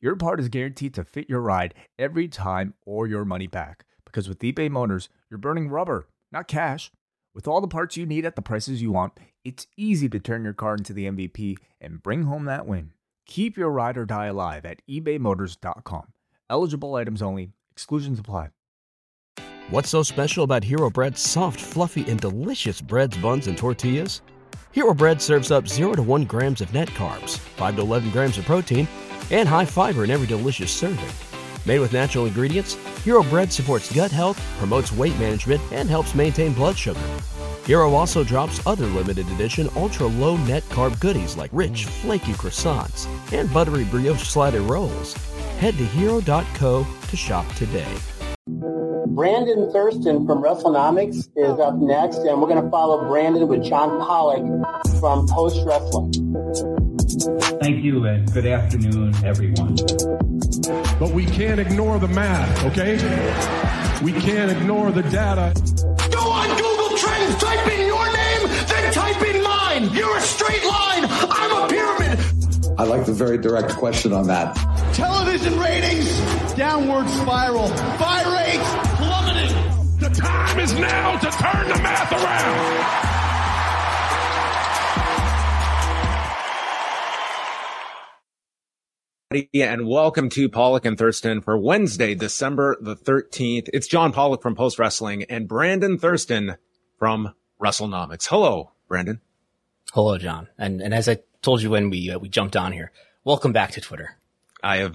your part is guaranteed to fit your ride every time or your money back. Because with eBay Motors, you're burning rubber, not cash. With all the parts you need at the prices you want, it's easy to turn your car into the MVP and bring home that win. Keep your ride or die alive at ebaymotors.com. Eligible items only. Exclusions apply. What's so special about Hero Bread's soft, fluffy, and delicious breads, buns, and tortillas? Hero Bread serves up 0 to 1 grams of net carbs, 5 to 11 grams of protein, and high fiber in every delicious serving. Made with natural ingredients, Hero Bread supports gut health, promotes weight management, and helps maintain blood sugar. Hero also drops other limited edition ultra-low net carb goodies like rich, flaky croissants and buttery brioche slider rolls. Head to Hero.co to shop today. Brandon Thurston from WrestleNomics is up next, and we're going to follow Brandon with John Pollock from Post Wrestling. Thank you, and good afternoon, everyone. But we can't ignore the math, okay? We can't ignore the data. Go on Google Trends, type in your name, then type in mine. You're a straight line. I'm a pyramid. I like the very direct question on that. Television ratings, downward spiral, buy rates, plummeting. The time is now to turn the math around. And welcome to Pollock and Thurston for Wednesday, December the 13th. It's John Pollock from Post Wrestling and Brandon Thurston from WrestleNomics. Hello, Brandon. Hello, John. And as I told you when we jumped on here, welcome back to Twitter. I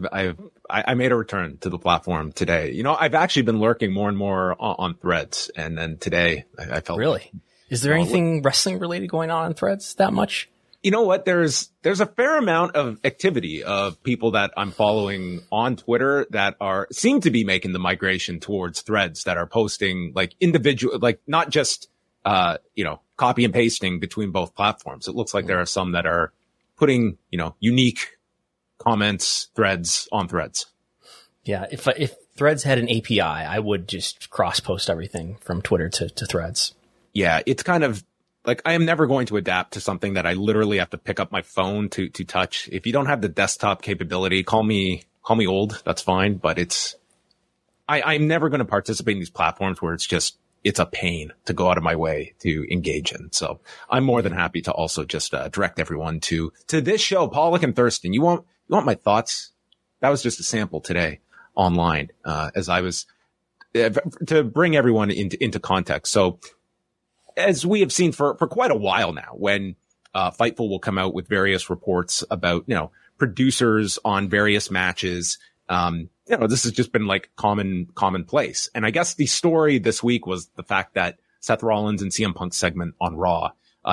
made a return to the platform today. You know, I've actually been lurking more and more on Threads, and then today I felt really. Is there anything wrestling related going on Threads that much? You know what? There's a fair amount of activity of people that I'm following on Twitter that seem to be making the migration towards Threads, that are posting like individual, like not just, copy and pasting between both platforms. It looks like there are some that are putting, unique comments, threads on Threads. Yeah. If Threads had an API, I would just cross post everything from Twitter to Threads. Yeah. It's kind of, like, I am never going to adapt to something that I literally have to pick up my phone to touch. If you don't have the desktop capability, call me old. That's fine. But I'm never going to participate in these platforms where it's a pain to go out of my way to engage in. So I'm more than happy to also just direct everyone to this show, Pollock and Thurston. You want my thoughts? That was just a sample today online, as I was to bring everyone into context. So, as we have seen for quite a while now, when Fightful will come out with various reports about, producers on various matches, this has just been like commonplace. And I guess the story this week was the fact that Seth Rollins and CM Punk's segment on Raw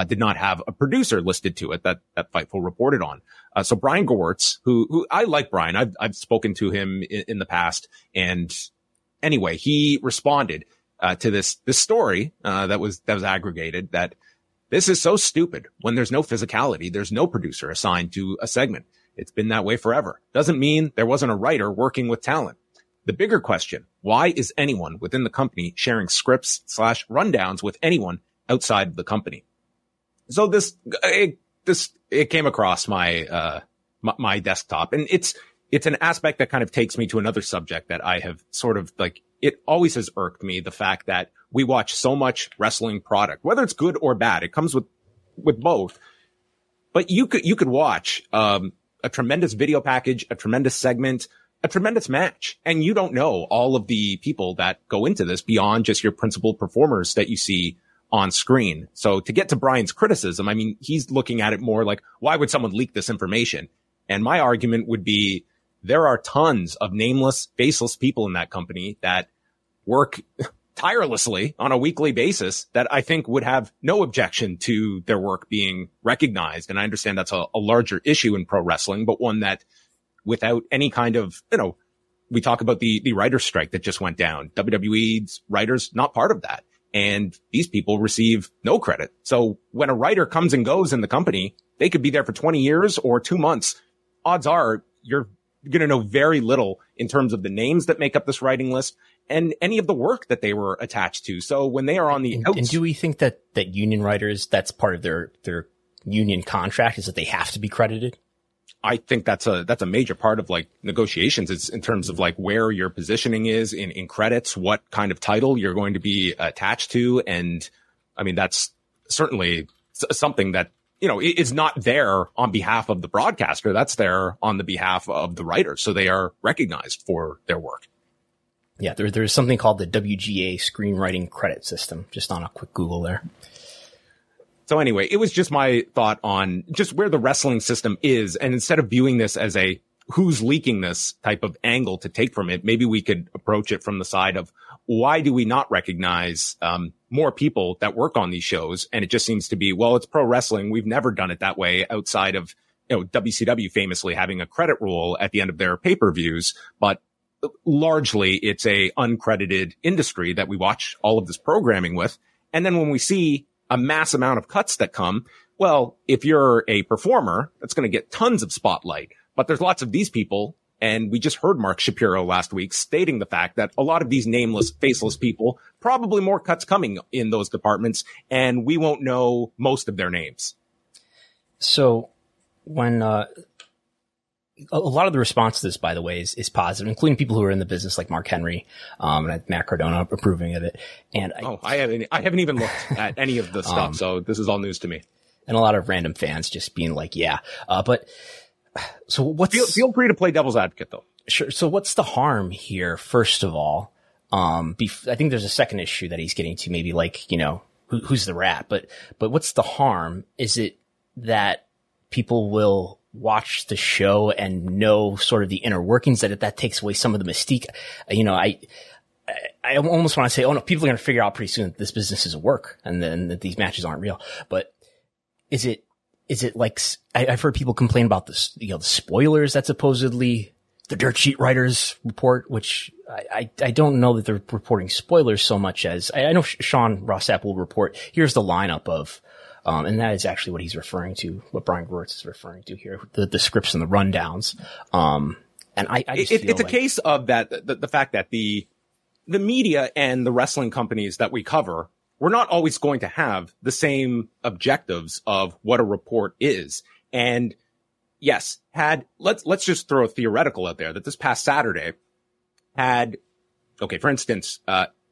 did not have a producer listed to it that Fightful reported on. So Brian Gewirtz, who I like Brian, I've spoken to him in the past. And anyway, he responded to this story that was aggregated, that this is so stupid. When there's no physicality, there's no producer assigned to a segment. It's been that way forever. Doesn't mean there wasn't a writer working with talent. The bigger question, why is anyone within the company sharing scripts / rundowns with anyone outside the company? So this came across my my desktop, and it's an aspect that kind of takes me to another subject that I have sort of like, it always has irked me, the fact that we watch so much wrestling product, whether it's good or bad. It comes with both. But you could watch a tremendous video package, a tremendous segment, a tremendous match, and you don't know all of the people that go into this beyond just your principal performers that you see on screen. So to get to Brian's criticism, I mean, he's looking at it more like, why would someone leak this information? And my argument would be, there are tons of nameless, faceless people in that company that work tirelessly on a weekly basis that I think would have no objection to their work being recognized. And I understand that's a larger issue in pro wrestling, but one that without any kind of, we talk about the writer's strike that just went down. WWE's writers, not part of that. And these people receive no credit. So when a writer comes and goes in the company, they could be there for 20 years or 2 months. Odds are you're going to know very little in terms of the names that make up this writing list and any of the work that they were attached to. So when they are on the outs. And do we think that union writers, that's part of their union contract, is that they have to be credited? I think that's a major part of like negotiations. It's in terms of like where your positioning is in credits, what kind of title you're going to be attached to. And I mean, that's certainly something that, you know, is not there on behalf of the broadcaster. That's there on the behalf of the writer. So they are recognized for their work. Yeah. There's something called the WGA screenwriting credit system, just on a quick Google there. So anyway, it was just my thought on just where the wrestling system is. And instead of viewing this as a who's leaking this type of angle to take from it, maybe we could approach it from the side of why do we not recognize more people that work on these shows? And it just seems to be, well, it's pro wrestling. We've never done it that way outside of, you know, WCW famously having a credit roll at the end of their pay-per-views. But largely, it's a uncredited industry that we watch all of this programming with. And then when we see a mass amount of cuts that come, well, if you're a performer, that's going to get tons of spotlight. But there's lots of these people, and we just heard Mark Shapiro last week stating the fact that a lot of these nameless, faceless people, probably more cuts coming in those departments, and we won't know most of their names. So when a lot of the response to this, by the way, is positive, including people who are in the business like Mark Henry, and Matt Cardona approving of it. And I haven't even looked at any of the stuff. So this is all news to me. And a lot of random fans just being like, yeah, but so what's feel free to play devil's advocate though. Sure. So what's the harm here? First of all, I think there's a second issue that he's getting to, maybe like, you know, who's the rat, but what's the harm? Is it that people will watch the show and know sort of the inner workings, that takes away some of the mystique? You know, I almost want to say, oh no, people are going to figure out pretty soon that this business is a work and then that these matches aren't real. But is it like, I've heard people complain about this, you know, the spoilers that supposedly the dirt sheet writers report, which I don't know that they're reporting spoilers so much as I know Sean Rossap will report, here's the lineup of, and that is actually what he's referring to, what Brian Gewirtz is referring to here, the scripts and the rundowns. And I just feel it's like a case of that, the fact that the media and the wrestling companies that we cover, we're not always going to have the same objectives of what a report is. And yes, let's just throw a theoretical out there that this past Saturday for instance,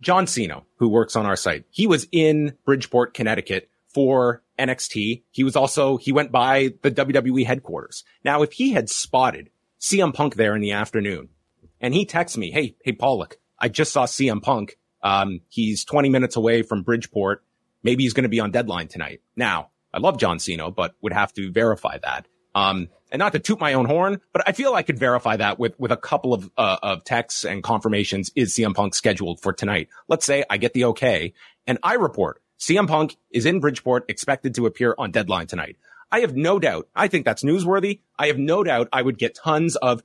John Cena, who works on our site, he was in Bridgeport, Connecticut for NXT. He went by the WWE headquarters. Now, if he had spotted CM Punk there in the afternoon and he texts me, Hey, Pollock, I just saw CM Punk. He's 20 minutes away from Bridgeport. Maybe he's going to be on deadline tonight. Now, I love John Cena, but would have to verify that. And not to toot my own horn, but I feel I could verify that with a couple of texts and confirmations. Is CM Punk scheduled for tonight? Let's say I get the okay and I report, CM Punk is in Bridgeport, expected to appear on deadline tonight. I have no doubt. I think that's newsworthy. I have no doubt I would get tons of,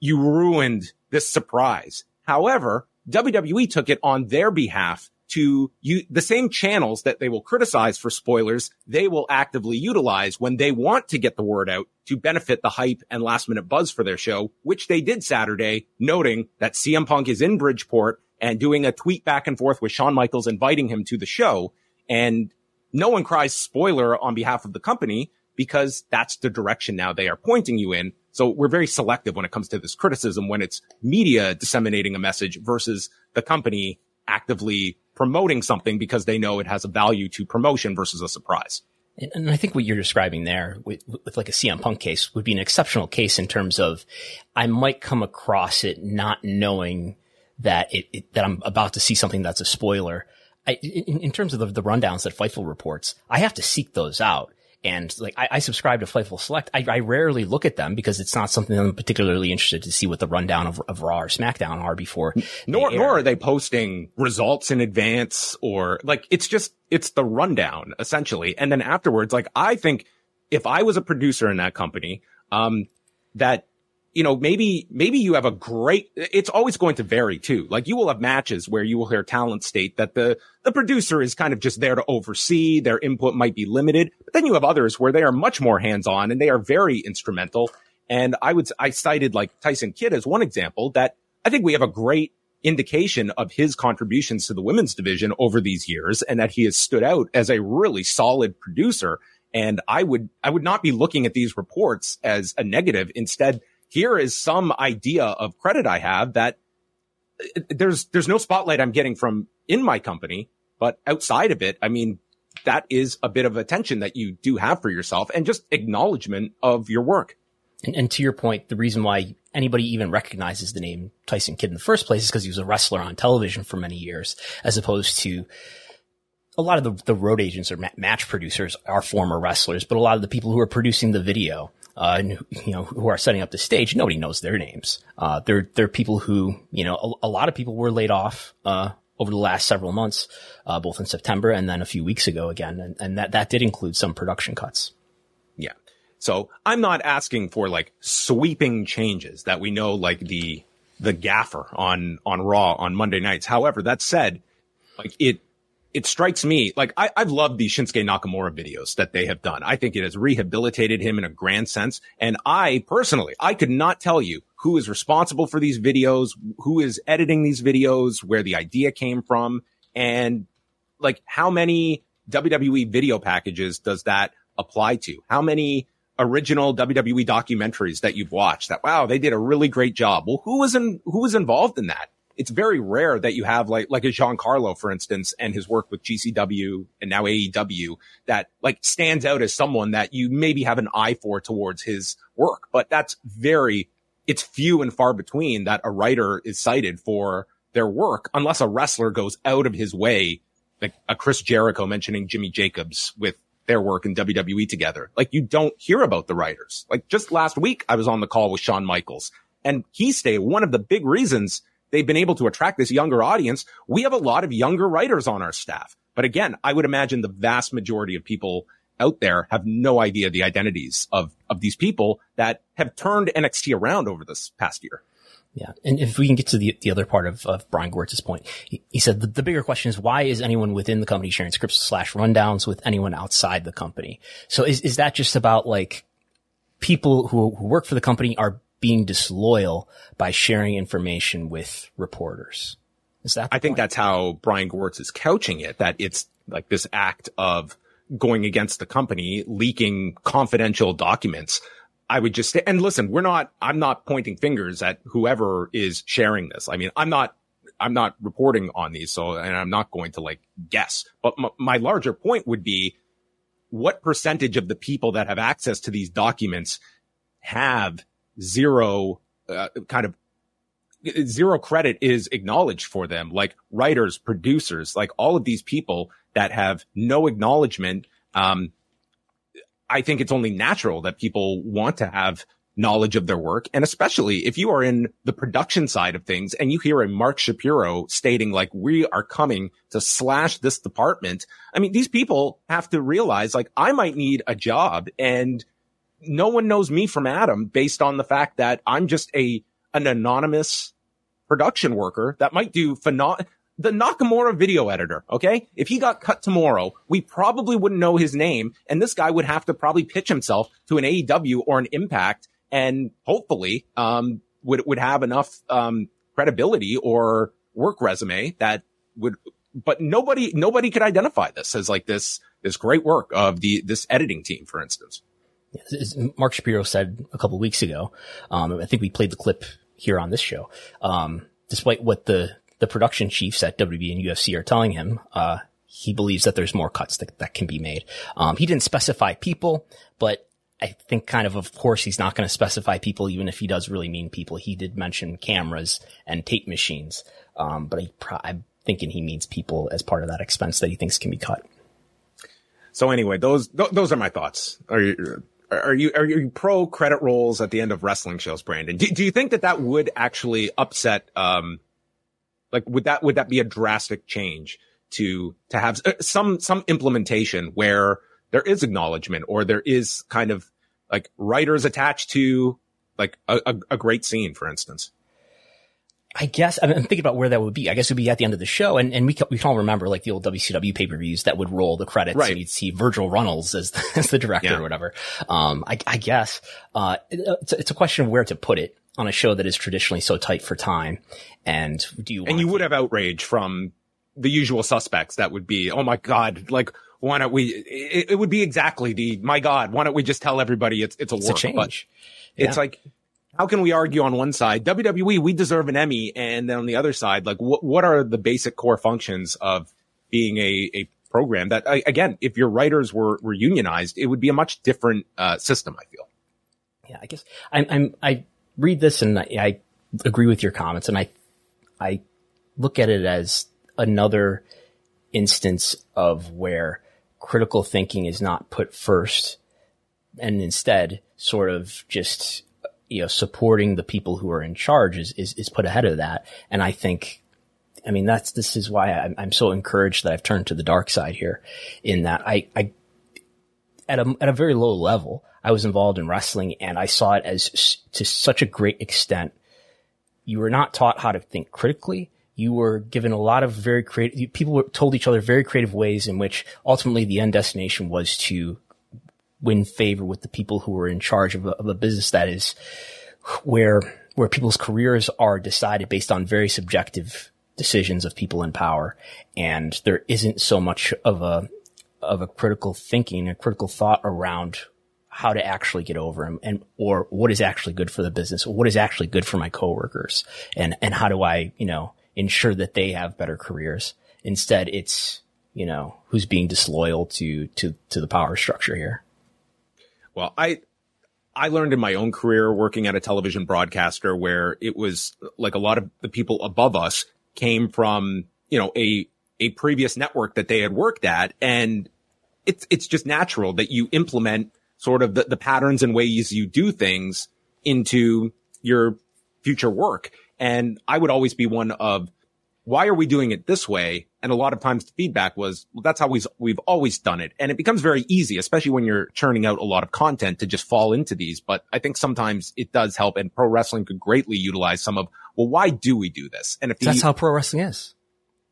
you ruined this surprise. However, WWE took it on their behalf to the same channels that they will criticize for spoilers, they will actively utilize when they want to get the word out to benefit the hype and last-minute buzz for their show, which they did Saturday, noting that CM Punk is in Bridgeport and doing a tweet back and forth with Shawn Michaels inviting him to the show. And no one cries spoiler on behalf of the company because that's the direction now they are pointing you in. So we're very selective when it comes to this criticism, when it's media disseminating a message versus the company actively promoting something because they know it has a value to promotion versus a surprise. And I think what you're describing there with like a CM Punk case would be an exceptional case in terms of I might come across it not knowing that that I'm about to see something that's a spoiler. In terms of the rundowns that Fightful reports, I have to seek those out. And like, I subscribe to Fightful Select. I rarely look at them because it's not something I'm particularly interested to see what the rundown of Raw or SmackDown are before. Nor are they posting results in advance or like, it's the rundown essentially. And then afterwards, like, I think if I was a producer in that company, that you know, maybe you have a great, it's always going to vary too. Like you will have matches where you will hear talent state that the producer is kind of just there to oversee, their input might be limited, but then you have others where they are much more hands on and they are very instrumental. And I cited like Tyson Kidd as one example that I think we have a great indication of his contributions to the women's division over these years and that he has stood out as a really solid producer. And I would not be looking at these reports as a negative. Instead, here is some idea of credit I have that there's no spotlight I'm getting from in my company, but outside of it, I mean, that is a bit of attention that you do have for yourself and just acknowledgement of your work. And to your point, the reason why anybody even recognizes the name Tyson Kidd in the first place is because he was a wrestler on television for many years, as opposed to a lot of the road agents or match producers are former wrestlers, but a lot of the people who are producing the video, and, you know, who are setting up the stage, nobody knows their names. They're people who, you know, a lot of people were laid off, over the last several months, both in September and then a few weeks ago again. And that did include some production cuts. Yeah. So I'm not asking for like sweeping changes that we know, like the gaffer on Raw on Monday nights. However, that said, like it strikes me, like, I've loved the Shinsuke Nakamura videos that they have done. I think it has rehabilitated him in a grand sense. And I personally, I could not tell you who is responsible for these videos, who is editing these videos, where the idea came from, and, like, how many WWE video packages does that apply to? How many original WWE documentaries that you've watched that, wow, they did a really great job? Well, who was involved in that? It's very rare that you have like a Giancarlo, for instance, and his work with GCW and now AEW that like stands out as someone that you maybe have an eye for towards his work. But it's few and far between that a writer is cited for their work, unless a wrestler goes out of his way, like a Chris Jericho mentioning Jimmy Jacobs with their work in WWE together. Like you don't hear about the writers. Like just last week, I was on the call with Shawn Michaels, and he stayed one of the big reasons they've been able to attract this younger audience. We have a lot of younger writers on our staff. But again, I would imagine the vast majority of people out there have no idea the identities of these people that have turned NXT around over this past year. Yeah. And if we can get to the other part of Brian Gewirtz's point, he said the bigger question is, why is anyone within the company sharing scripts / rundowns with anyone outside the company? So is that just about like people who work for the company are being disloyal by sharing information with reporters? Is that? I think that's how Brian Gewirtz is couching it, that it's like this act of going against the company, leaking confidential documents. I would just say, and listen, I'm not pointing fingers at whoever is sharing this. I mean, I'm not reporting on these. So, and I'm not going to like guess, but my larger point would be, what percentage of the people that have access to these documents have zero credit is acknowledged for them, like writers, producers, like all of these people that have no acknowledgement. I think it's only natural that people want to have knowledge of their work. And especially if you are in the production side of things and you hear a Mark Shapiro stating like, we are coming to slash this department. I mean, these people have to realize like, I might need a job, and no one knows me from Adam based on the fact that I'm just an anonymous production worker that might do the Nakamura video editor. Okay. If he got cut tomorrow, we probably wouldn't know his name. And this guy would have to probably pitch himself to an AEW or an Impact, and hopefully, would have enough, credibility or work resume that would, but nobody could identify this as like this great work of this editing team, for instance. As Mark Shapiro said a couple of weeks ago, I think we played the clip here on this show, despite what the production chiefs at WB and UFC are telling him, he believes that there's more cuts that can be made. He didn't specify people, but I think kind of course he's not going to specify people, even if he does really mean people. He did mention cameras and tape machines, but I'm thinking he means people as part of that expense that he thinks can be cut. So anyway, those are my thoughts. Are you pro credit rolls at the end of wrestling shows, Brandon? Do you think that would actually upset, like would that be a drastic change to have some implementation where there is acknowledgement, or there is kind of like writers attached to like a great scene, for instance. I guess I'm thinking about where that would be. I guess it would be at the end of the show. And we can all remember like the old WCW pay-per-views that would roll the credits, right, and you'd see Virgil Runnels as the director, yeah, or whatever. I guess it's a question of where to put it on a show that is traditionally so tight for time. And would have outrage from the usual suspects. That would be, oh my God, like, why don't we, it would be exactly my God, why don't we just tell everybody it's a change. Yeah. It's like, how can we argue on one side, WWE, we deserve an Emmy, and then on the other side, like, what are the basic core functions of being a program that, again, if your writers were unionized, it would be a much different system, I feel. Yeah, I guess I read this and I agree with your comments, and I look at it as another instance of where critical thinking is not put first, and instead sort of just, you know, supporting the people who are in charge is put ahead of that. And I think, I mean, this is why I'm so encouraged that I've turned to the dark side here, in that I at a very low level, I was involved in wrestling, and I saw it as, to such a great extent, you were not taught how to think critically. You were given a lot of very creative, people were told each other very creative ways in which ultimately the end destination was to win favor with the people who are in charge of a business that is where people's careers are decided based on very subjective decisions of people in power. And there isn't so much of a critical thinking, a critical thought around how to actually get over them, and, or what is actually good for the business, or what is actually good for my coworkers, and how do I, you know, ensure that they have better careers. Instead, it's, you know, who's being disloyal to the power structure here. Well, I learned in my own career working at a television broadcaster where it was like a lot of the people above us came from, you know, a previous network that they had worked at. And it's just natural that you implement sort of the patterns and ways you do things into your future work. And I would always be one of, why are we doing it this way? And a lot of times the feedback was, well, that's how we've always done it. And it becomes very easy, especially when you're churning out a lot of content, to just fall into these. But I think sometimes it does help, and pro wrestling could greatly utilize some of, well, why do we do this? And if that's how pro wrestling is,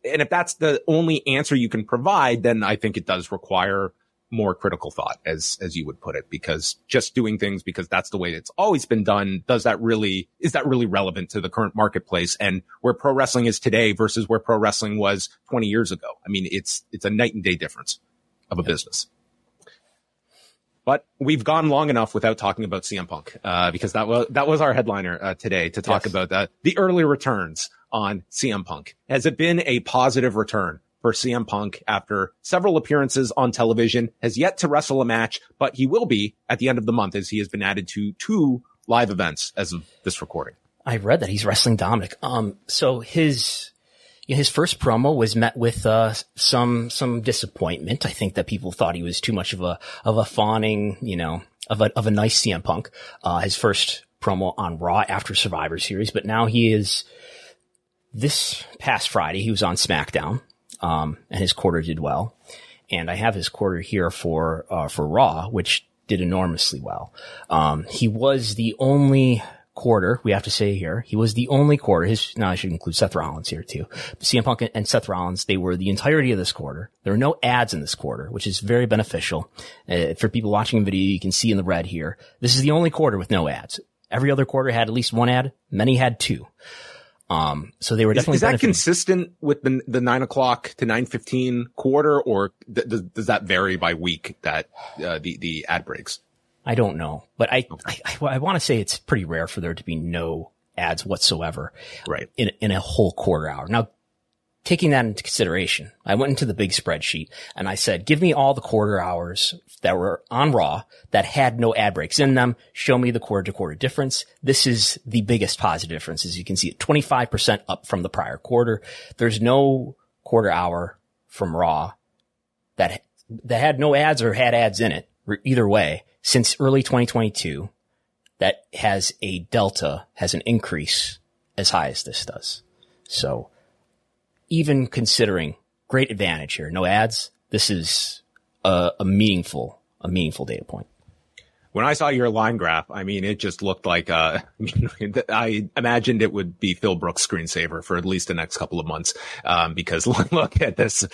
and if that's the only answer you can provide, then I think it does require more critical thought, as you would put it, because just doing things because that's the way it's always been done, is that really relevant to the current marketplace and where pro wrestling is today versus where pro wrestling was 20 years ago? I mean, it's a night and day difference of a business. But we've gone long enough without talking about CM Punk, because that was our headliner today, to talk about the early returns on CM Punk. Has it been a positive return for CM Punk after several appearances on television? Has yet to wrestle a match, but he will be at the end of the month, as he has been added to 2 live events as of this recording. I read that he's wrestling Dominic. So his first promo was met with some disappointment. I think that people thought he was too much of a fawning, you know, of a nice CM Punk. His first promo on Raw after Survivor Series, but now he is, this past Friday, he was on SmackDown. And his quarter did well. And I have his quarter here for Raw, which did enormously well. He was the only quarter, we have to say here, he was the only quarter. Now I should include Seth Rollins here too. CM Punk and Seth Rollins, they were the entirety of this quarter. There were no ads in this quarter, which is very beneficial. For people watching the video, you can see in the red here, this is the only quarter with no ads. Every other quarter had at least one ad. Many had 2. So they were definitely. Is that benefiting. Consistent with the 9:00 to 9:15 quarter, or does that vary by week? That the ad breaks. I don't know, but I want to say it's pretty rare for there to be no ads whatsoever, right? In a whole quarter hour. Now, taking that into consideration, I went into the big spreadsheet and I said, give me all the quarter hours that were on Raw that had no ad breaks in them. Show me the quarter to quarter difference. This is the biggest positive difference. As you can see, 25% up from the prior quarter. There's no quarter hour from Raw that had no ads or had ads in it, either way, since early 2022 that has a delta, has an increase as high as this does. So, even considering great advantage here, no ads, this is a meaningful data point. When I saw your line graph, I mean, it just looked like, I imagined it would be Phil Brooks' screensaver for at least the next couple of months. Because look at this,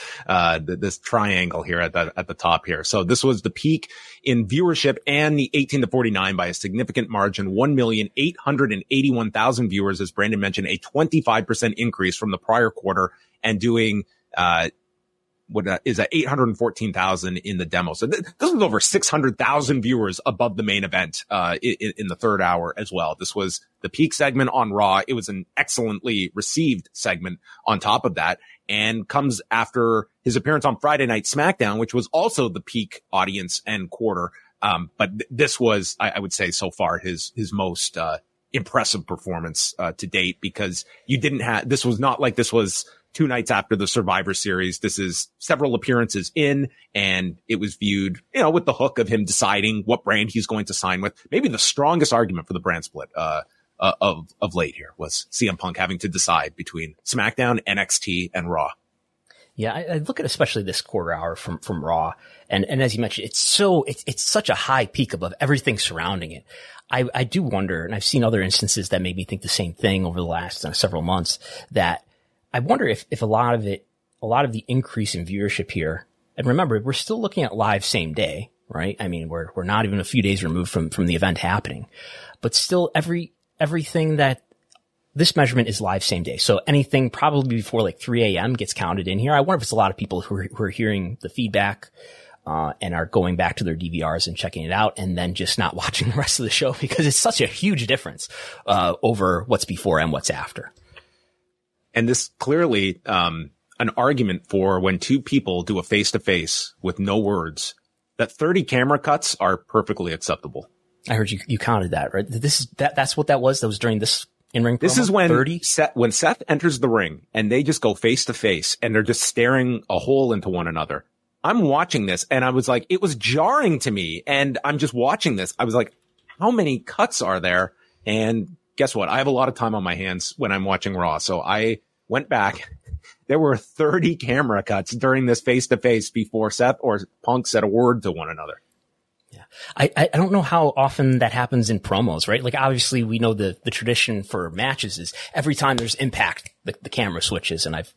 this triangle here at the top here. So this was the peak in viewership and the 18 to 49 by a significant margin, 1,881,000 viewers, as Brandon mentioned, a 25% increase from the prior quarter and doing, what is at 814,000 in the demo. So this was over 600,000 viewers above the main event, in the third hour as well. This was the peak segment on Raw. It was an excellently received segment on top of that, and comes after his appearance on Friday Night SmackDown, which was also the peak audience and quarter. But this was, I would say so far, his most, impressive performance, to date, because you didn't have, this was not like this was 2 nights after the Survivor Series. This is several appearances in, and it was viewed, you know, with the hook of him deciding what brand he's going to sign with. Maybe the strongest argument for the brand split, of late here was CM Punk having to decide between SmackDown, NXT, and Raw. Yeah, I look at especially this quarter hour from Raw. And as you mentioned, it's such a high peak above everything surrounding it. I do wonder, and I've seen other instances that made me think the same thing over the last several months, that I wonder if a lot of the increase in viewership here, and remember, we're still looking at live same day, right? I mean, we're not even a few days removed from the event happening, but still everything that this measurement is live same day. So anything probably before like 3 a.m. gets counted in here. I wonder if it's a lot of people who are hearing the feedback, and are going back to their DVRs and checking it out, and then just not watching the rest of the show, because it's such a huge difference, over what's before and what's after. And this clearly, an argument for when two people do a face-to-face with no words, that 30 camera cuts are perfectly acceptable. I heard you counted that, right? That's what that was. That was during this in-ring promo? This is when 30? When Seth enters the ring and they just go face-to-face and they're just staring a hole into one another. I'm watching this and I was like, it was jarring to me. And I'm just watching this. I was like, how many cuts are there? And guess what? I have a lot of time on my hands when I'm watching Raw. So I went back. There were 30 camera cuts during this face-to-face before Seth or Punk said a word to one another. Yeah. I don't know how often that happens in promos, right? Like, obviously, we know the tradition for matches is every time there's impact, the camera switches. And I've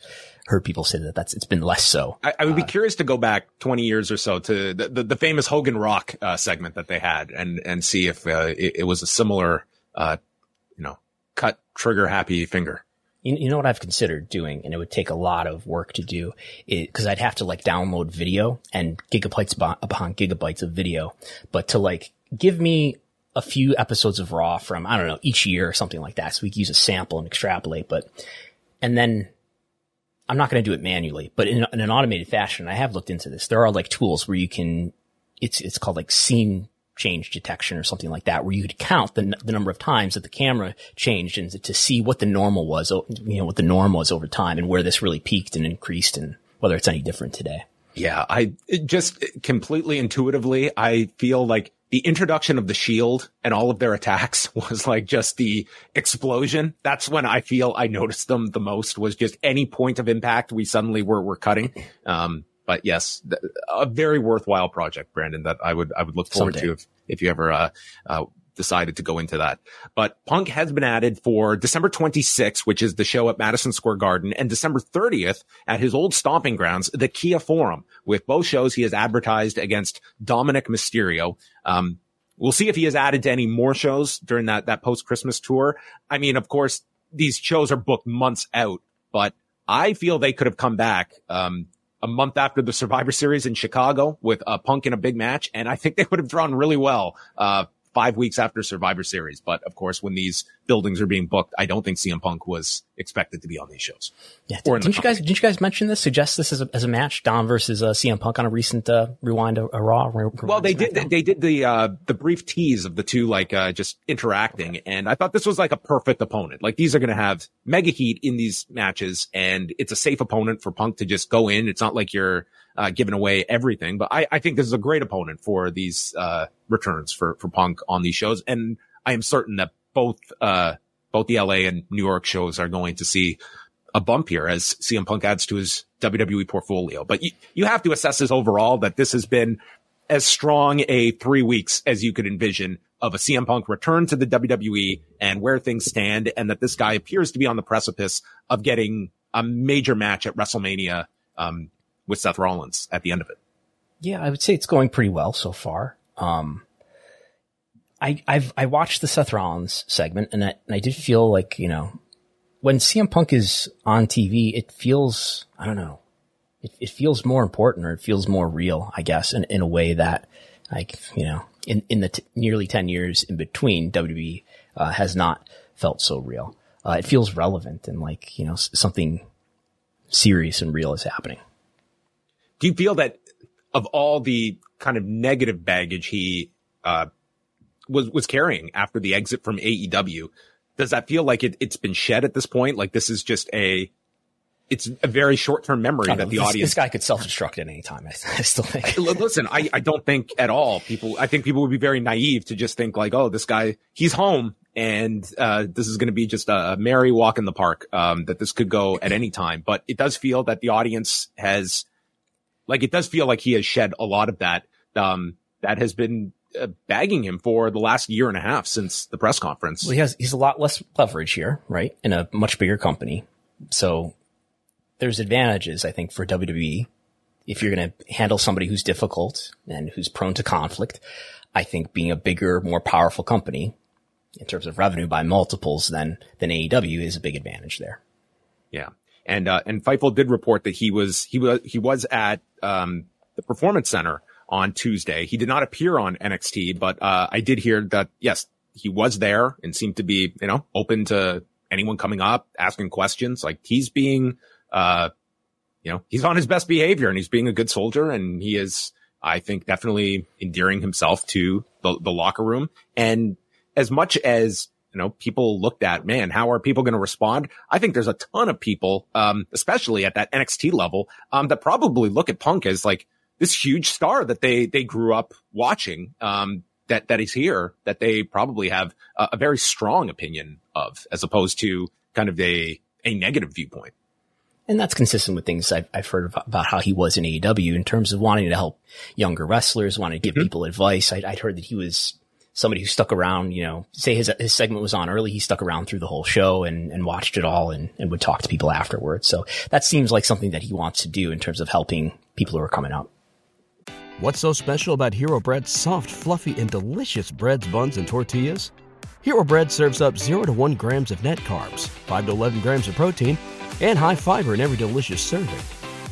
heard people say that's it's been less so. I would be curious to go back 20 years or so to the famous Hogan Rock segment that they had and see if it was a similar cut, trigger, happy finger. You know what I've considered doing, and it would take a lot of work to do, because I'd have to like download video and gigabytes upon gigabytes of video, but to like give me a few episodes of Raw from, I don't know, each year or something like that. So we could use a sample and extrapolate, and then I'm not going to do it manually, but in an automated fashion. I have looked into this. There are like tools where you can, it's called like scene change detection or something like that, where you could count the number of times that the camera changed and to see what the normal was, what the norm was over time and where this really peaked and increased and whether it's any different today. Yeah. Just completely intuitively, I feel like the introduction of the Shield and all of their attacks was like just the explosion. That's when I feel I noticed them the most, was just any point of impact we suddenly were cutting. But yes, a very worthwhile project, Brandon, that I would look forward someday to if you ever decided to go into that. But Punk has been added for December 26th, which is the show at Madison Square Garden, and December 30th at his old stomping grounds, the Kia Forum. With both shows, he has advertised against Dominic Mysterio. We'll see if he is added to any more shows during that post-Christmas tour. I mean, of course, these shows are booked months out, but I feel they could have come back a month after the Survivor Series in Chicago with Punk in a big match. And I think they would have drawn really well 5 weeks after Survivor Series. But of course, when these buildings are being booked, I don't think CM Punk was expected to be on these shows. Yeah, didn't you guys mention this, suggest this as a match, Dom versus CM Punk on a recent Rewind, a Raw? Well, they did the brief tease of the two, like just interacting. Okay. And I thought this was like a perfect opponent. Like, these are going to have mega heat in these matches, and it's a safe opponent for Punk to just go in. It's not like you're giving away everything, but I think this is a great opponent for these returns for Punk on these shows. And I am certain that both the LA and New York shows are going to see a bump here as CM Punk adds to his WWE portfolio. But you have to assess this overall, that this has been as strong a 3 weeks as you could envision of a CM Punk return to the WWE and where things stand, and that this guy appears to be on the precipice of getting a major match at WrestleMania with Seth Rollins at the end of it. Yeah, I would say it's going pretty well so far. I watched the Seth Rollins segment, and I did feel like, you know, when CM Punk is on TV, it feels, I don't know, it feels more important, or it feels more real, I guess, in a way that, like, you know, in the nearly 10 years in between, WWE has not felt so real. It feels relevant and like, you know, something serious and real is happening. Do you feel that of all the kind of negative baggage he was carrying after the exit from AEW, does that feel like it's been shed at this point? Like this is just it's a very short-term memory that the audience... This guy could self-destruct at any time, I still think. Listen, I don't think at all I think people would be very naive to just think like, oh, this guy, he's home, and this is going to be just a merry walk in the park, that this could go at any time. But it does feel that the audience has... Like, it does feel like he has shed a lot of that, that has been bagging him for the last year and a half since the press conference. Well, he's a lot less leverage here, right? In a much bigger company. So... There's advantages, I think, for WWE. If you're going to handle somebody who's difficult and who's prone to conflict, I think being a bigger, more powerful company in terms of revenue by multiples than AEW is a big advantage there. Yeah. And Fightful did report that he was at, the Performance Center on Tuesday. He did not appear on NXT, but, I did hear that, yes, he was there and seemed to be, you know, open to anyone coming up, asking questions. Like he's being, you know, he's on his best behavior and he's being a good soldier, and he is, I think, definitely endearing himself to the locker room. And as much as, you know, people looked at, man, how are people going to respond? I think there's a ton of people, especially at that NXT level, that probably look at Punk as like this huge star that they grew up watching, that is here, that they probably have a very strong opinion of, as opposed to kind of a negative viewpoint. And that's consistent with things I've heard about how he was in AEW in terms of wanting to help younger wrestlers, wanting to give people advice. I'd heard that he was somebody who stuck around, you know, say his segment was on early. He stuck around through the whole show and watched it all and would talk to people afterwards. So that seems like something that he wants to do in terms of helping people who are coming up. What's so special about Hero Bread's soft, fluffy, and delicious breads, buns, and tortillas? Hero Bread serves up 0 to 1 grams of net carbs, 5 to 11 grams of protein, and high fiber in every delicious serving.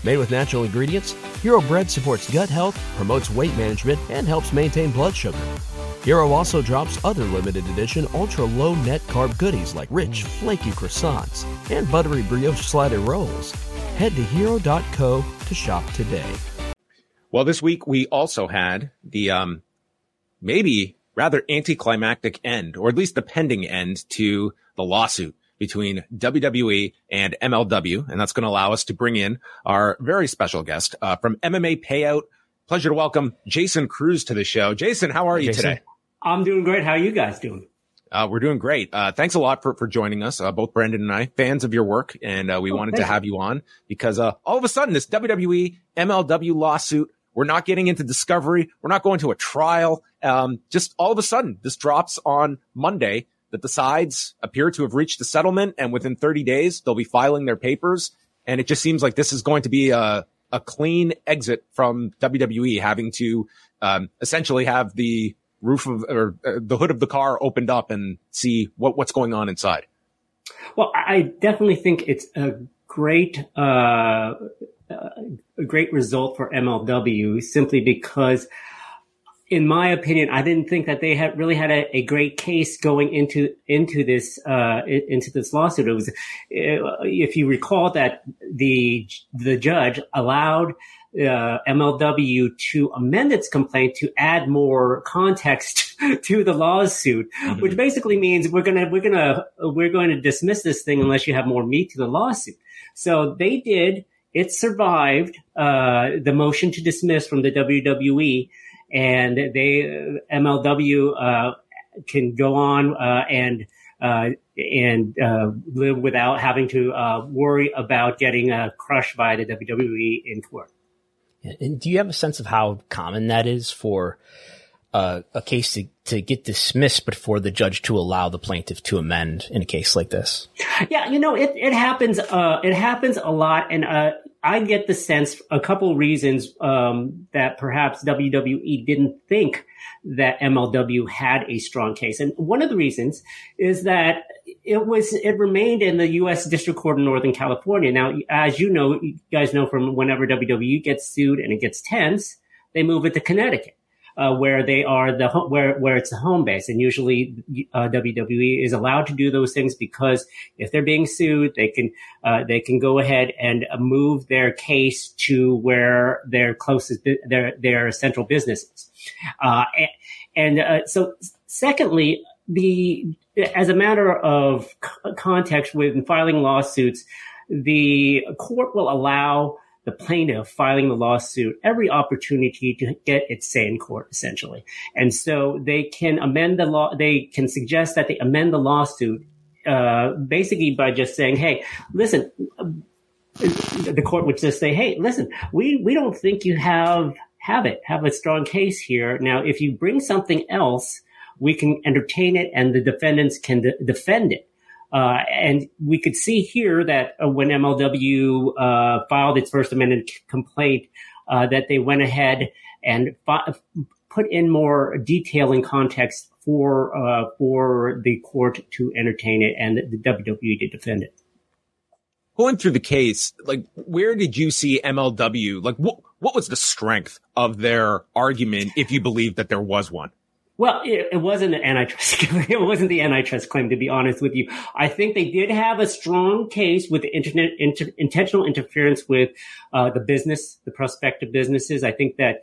Made with natural ingredients, Hero Bread supports gut health, promotes weight management, and helps maintain blood sugar. Hero also drops other limited edition ultra-low net carb goodies like rich, flaky croissants and buttery brioche slider rolls. Head to Hero.co to shop today. Well, this week we also had the maybe rather anticlimactic end, or at least the pending end, to the lawsuit between WWE and MLW. And that's going to allow us to bring in our very special guest from MMA Payout. Pleasure to welcome Jason Cruz to the show. Jason, how are you today? I'm doing great. How are you guys doing? We're doing great. Thanks a lot for joining us, both Brandon and I, fans of your work. And we wanted to have you on because all of a sudden this WWE MLW lawsuit, we're not getting into discovery. We're not going to a trial. Just all of a sudden, this drops on Monday. That the sides appear to have reached a settlement, and within 30 days, they'll be filing their papers. And it just seems like this is going to be a clean exit from WWE having to essentially have the roof of or the hood of the car opened up and see what's going on inside. Well, I definitely think it's a great result for MLW, simply because, in my opinion, I didn't think that they had really had a great case going into this lawsuit. It was, if you recall, that the judge allowed MLW to amend its complaint to add more context to the lawsuit, which basically means we're going to dismiss this thing unless you have more meat to the lawsuit. So they did. It survived the motion to dismiss from the WWE. And they, MLW, can go on, and live without having to, worry about getting, crushed by the WWE in court. And do you have a sense of how common that is for a case to get dismissed, but for the judge to allow the plaintiff to amend in a case like this? Yeah, you know, it happens. It happens a lot, and I get the sense a couple reasons that perhaps WWE didn't think that MLW had a strong case, and one of the reasons is that it remained in the U.S. District Court in Northern California. Now, as you know, you guys know from whenever WWE gets sued and it gets tense, they move it to Connecticut. Where they are where it's the home base, and usually WWE is allowed to do those things because if they're being sued, they can go ahead and move their case to where their closest their central business is. So secondly, as a matter of context, when filing lawsuits, the court will allow the plaintiff filing the lawsuit every opportunity to get its say in court, essentially. And so they can amend the law. They can suggest that they amend the lawsuit, basically by just saying, hey, listen, the court would just say, hey, listen, we don't think you have a strong case here. Now, if you bring something else, we can entertain it and the defendants can defend it. And we could see here that when MLW filed its First Amendment complaint, that they went ahead and put in more detail and context for the court to entertain it and the WWE to defend it. Going through the case, like, where did you see MLW? Like, what was the strength of their argument, if you believe that there was one? Well, it wasn't an antitrust claim. It wasn't the antitrust claim, to be honest with you. I think they did have a strong case with intentional interference with the prospective businesses. I think that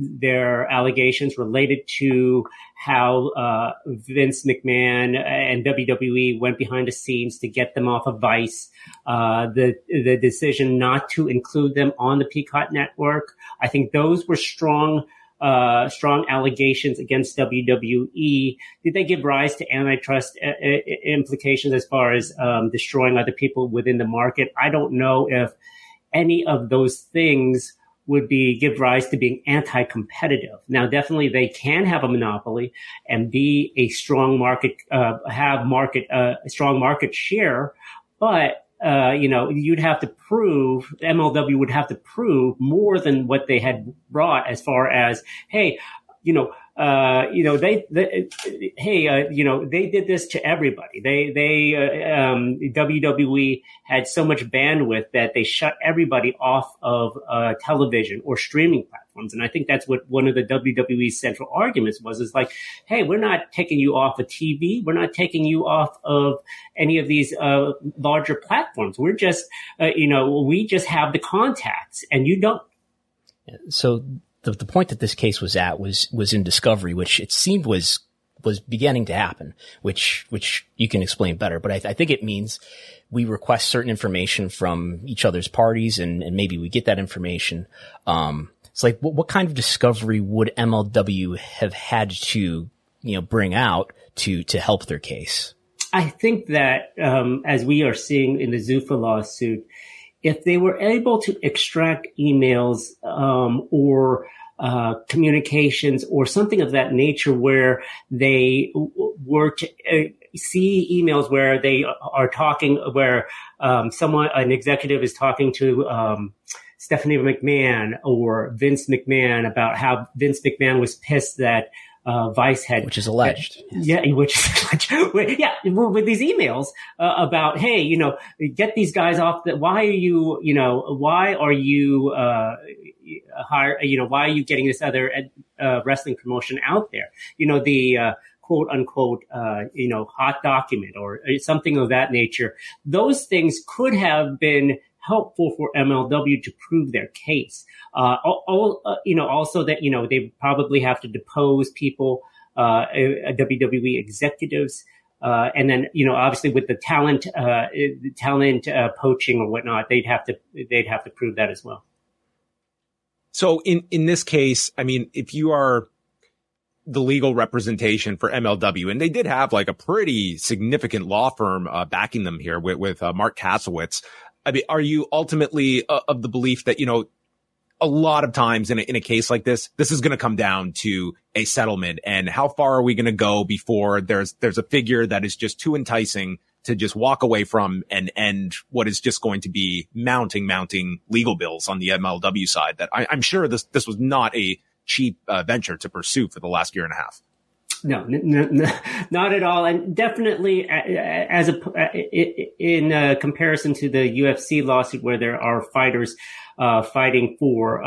their allegations related to how Vince McMahon and WWE went behind the scenes to get them off of Vice, the decision not to include them on the Peacock Network. I think those were strong allegations against WWE. Did they give rise to antitrust implications as far as destroying other people within the market? I don't know if any of those things would give rise to being anti-competitive. Now, definitely they can have a monopoly and be a strong market, strong market share, but you'd have to prove, MLW would have to prove more than what they had brought as far as, hey, they did this to everybody. WWE had so much bandwidth that they shut everybody off of television or streaming platforms. And I think that's what one of the WWE's central arguments was, is like, hey, we're not taking you off of TV. We're not taking you off of any of these larger platforms. We're just, we just have the contacts and you don't. So the point that this case was at was in discovery, which it seemed was beginning to happen, which you can explain better. But I think it means we request certain information from each other's parties and maybe we get that information. It's like, what kind of discovery would MLW have had to, bring out to help their case? I think that, as we are seeing in the Zuffa lawsuit, if they were able to extract emails or communications or something of that nature where they were to see emails where they are talking, where an executive is talking to Stephanie McMahon or Vince McMahon about how Vince McMahon was pissed that Vice had, which is alleged. With these emails about, hey, get these guys off. Why are you getting this other wrestling promotion out there? The quote unquote, hot document or something of that nature. Those things could have been helpful for MLW to prove their case. Also that, they probably have to depose people, WWE executives. And then, obviously with the talent poaching or whatnot, they'd have to prove that as well. So in this case, I mean, if you are the legal representation for MLW, and they did have like a pretty significant law firm backing them here with Mark Kasowitz, I mean, are you ultimately of the belief that, a lot of times in a case like this, this is going to come down to a settlement. And how far are we going to go before there's a figure that is just too enticing to just walk away from and end what is just going to be mounting legal bills on the MLW side that I'm sure this was not a cheap venture to pursue for the last year and a half. No, not at all. And definitely as in comparison to the UFC lawsuit where there are fighters fighting for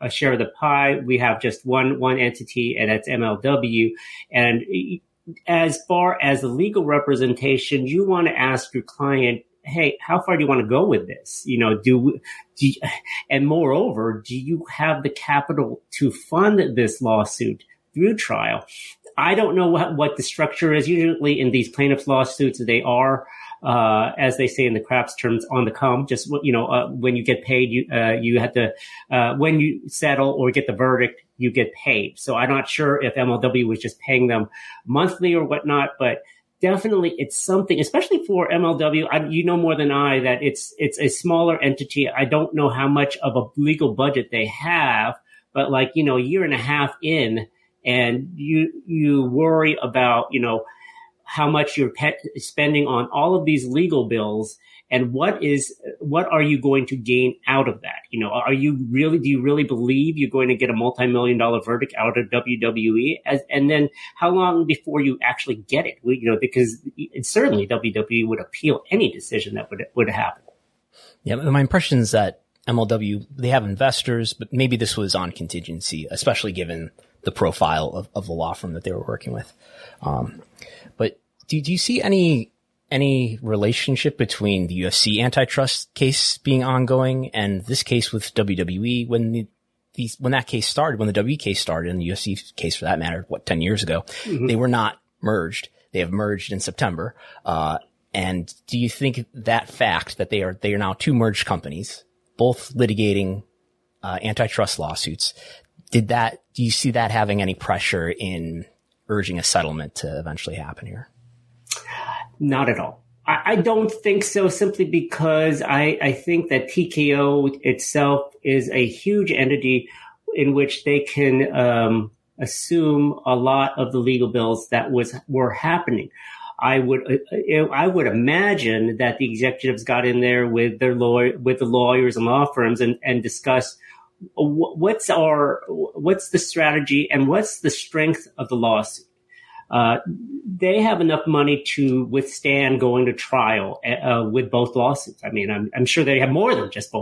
a share of the pie, we have just one entity, and that's MLW. And as far as the legal representation, you want to ask your client, hey, how far do you want to go with this? You know, and moreover, do you have the capital to fund this lawsuit through trial? I don't know what the structure is. Usually in these plaintiffs' lawsuits, they are, as they say in the craps terms, on the come. Just, when you get paid, you have to, when you settle or get the verdict, you get paid. So I'm not sure if MLW was just paying them monthly or whatnot, but definitely it's something, especially for MLW. More than I, that it's a smaller entity. I don't know how much of a legal budget they have, but a year and a half in, and you worry about, how much you're spending on all of these legal bills, and what are you going to gain out of that? Do you really believe you're going to get a multi-million-dollar verdict out of WWE? And then how long before you actually get it? Because certainly WWE would appeal any decision that would happen. Yeah, my impression is that MLW, they have investors, but maybe this was on contingency, especially given the profile of the law firm that they were working with. But do you see any relationship between the UFC antitrust case being ongoing and this case with WWE when the WWE case started, and the UFC case for that matter, 10 years ago, mm-hmm. They were not merged. They have merged in September. And do you think that fact that they are now two merged companies, both litigating antitrust lawsuits, do you see that having any pressure in urging a settlement to eventually happen here? Not at all. I don't think so, simply because I think that TKO itself is a huge entity in which they can assume a lot of the legal bills that were happening. I would imagine that the executives got in there with the lawyers and law firms and discussed what's the strategy and what's the strength of the lawsuit. They have enough money to withstand going to trial with both lawsuits. I mean, I'm sure they have more than just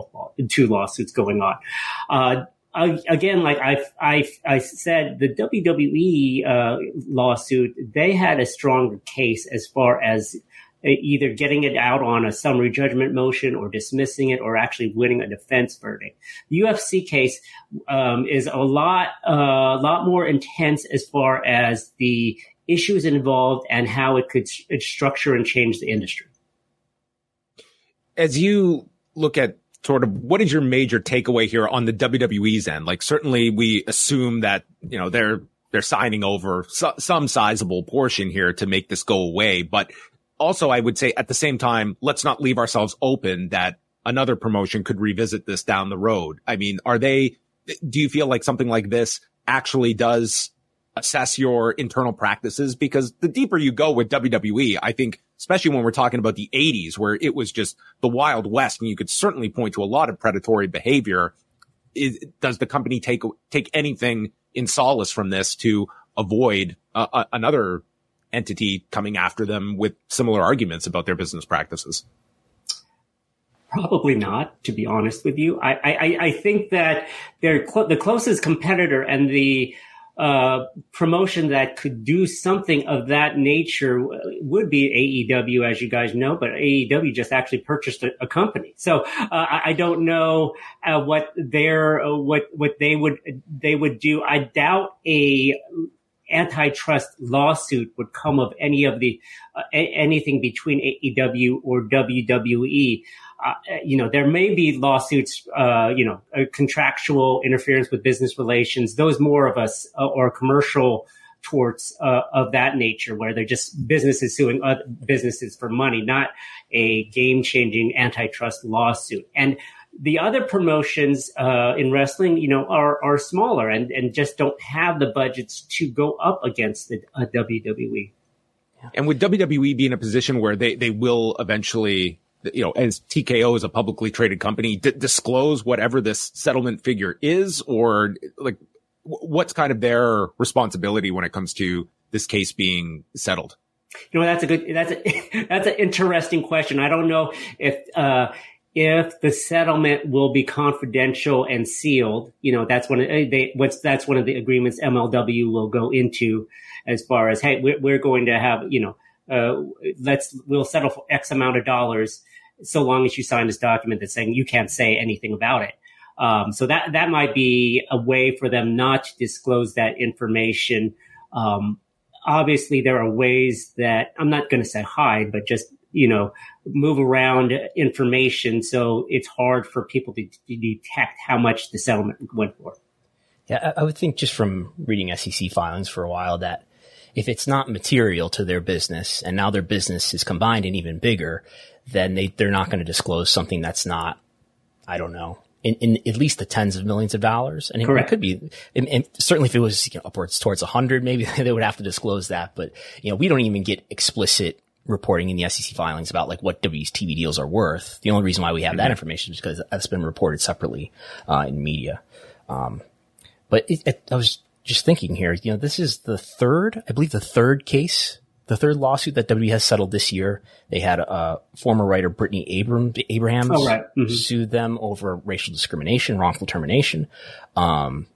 two lawsuits going on. Again, like I said, the WWE lawsuit, they had a stronger case as far as either getting it out on a summary judgment motion or dismissing it or actually winning a defense verdict. The UFC case is a lot more intense as far as the issues involved and how it could structure and change the industry. As you look at sort of what is your major takeaway here on the WWE's end? Like, certainly we assume that, they're signing over some sizable portion here to make this go away, but also, I would say at the same time, let's not leave ourselves open that another promotion could revisit this down the road. I mean, do you feel like something like this actually does assess your internal practices? Because the deeper you go with WWE, I think, especially when we're talking about the 80s, where it was just the Wild West, and you could certainly point to a lot of predatory behavior. Does the company take anything in solace from this to avoid another entity coming after them with similar arguments about their business practices? Probably not, to be honest with you. I think that the closest competitor and the promotion that could do something of that nature would be AEW, as you guys know, but AEW just actually purchased a company. So I don't know what they would do. I doubt a antitrust lawsuit would come of any of the anything between AEW or WWE. There may be lawsuits, contractual interference with business relations, those more of us, or commercial torts of that nature, where they're just businesses suing other businesses for money, not a game-changing antitrust lawsuit. And The other promotions in wrestling, you know, are smaller and just don't have the budgets to go up against the WWE. And with WWE be in a position where they will eventually, you know, as TKO is a publicly traded company, disclose whatever this settlement figure is, or like what's kind of their responsibility when it comes to this case being settled? You know, that's an interesting question. I don't know if the settlement will be confidential and sealed. You know, that's one of the agreements MLW will go into as far as, hey, we're going to have, you know, we'll settle for X amount of dollars so long as you sign this document that's saying you can't say anything about it. So that might be a way for them not to disclose that information. Obviously there are ways that I'm not going to say hide, but just, you know, move around information. So it's hard for people to detect how much the settlement went for. Yeah. I would think just from reading SEC filings for a while that if it's not material to their business and now their business is combined and even bigger, then they're not going to disclose something that's not, I don't know, in at least the tens of millions of dollars. And it could be, and certainly if it was, you know, upwards towards 100, maybe they would have to disclose that. But, you know, we don't even get explicit reporting in the SEC filings about like what WTV deals are worth. The only reason why we have that information is because that's been reported separately in media. But I was just thinking here, you know, this is the third lawsuit that WWE has settled this year. They had former writer Brittany Abrams sued them over racial discrimination, wrongful termination. There's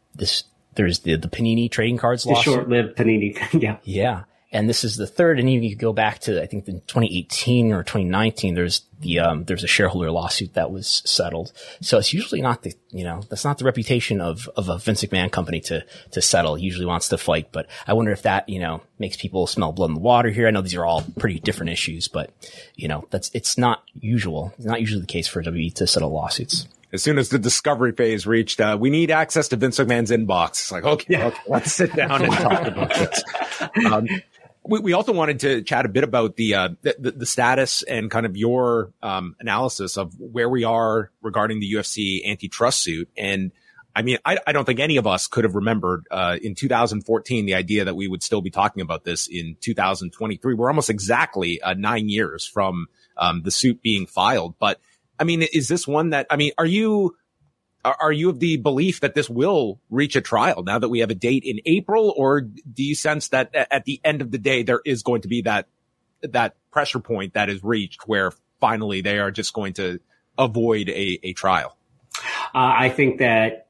the Panini trading cards lawsuit. The short-lived Panini, yeah. Yeah. And this is the third, and even you go back to, I think, in 2018 or 2019, there's a shareholder lawsuit that was settled. So it's usually not the, you know, that's not the reputation of a Vince McMahon company to settle. He usually wants to fight, but I wonder if that, you know, makes people smell blood in the water here. I know these are all pretty different issues, but, you know, it's not usual. It's not usually the case for WWE to settle lawsuits. As soon as the discovery phase reached, we need access to Vince McMahon's inbox. It's like, okay, let's sit down and talk about this. We also wanted to chat a bit about the status and kind of your analysis of where we are regarding the UFC antitrust suit. And I mean, I don't think any of us could have remembered in 2014 the idea that we would still be talking about this in 2023. We're almost exactly 9 years from the suit being filed. But I mean, is this one that, I mean, are you of the belief that this will reach a trial now that we have a date in April, or do you sense that at the end of the day, there is going to be that pressure point that is reached where finally they are just going to avoid a trial? I think that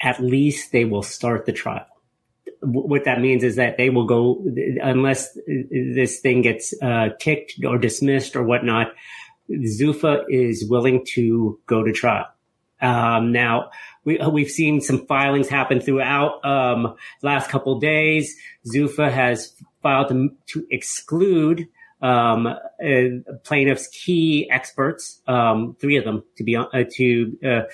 at least they will start the trial. What that means is that they will go, unless this thing gets kicked or dismissed or whatnot, Zuffa is willing to go to trial. Now we've seen some filings happen throughout, last couple of days. Zuffa has filed to exclude, plaintiffs' key experts, three of them to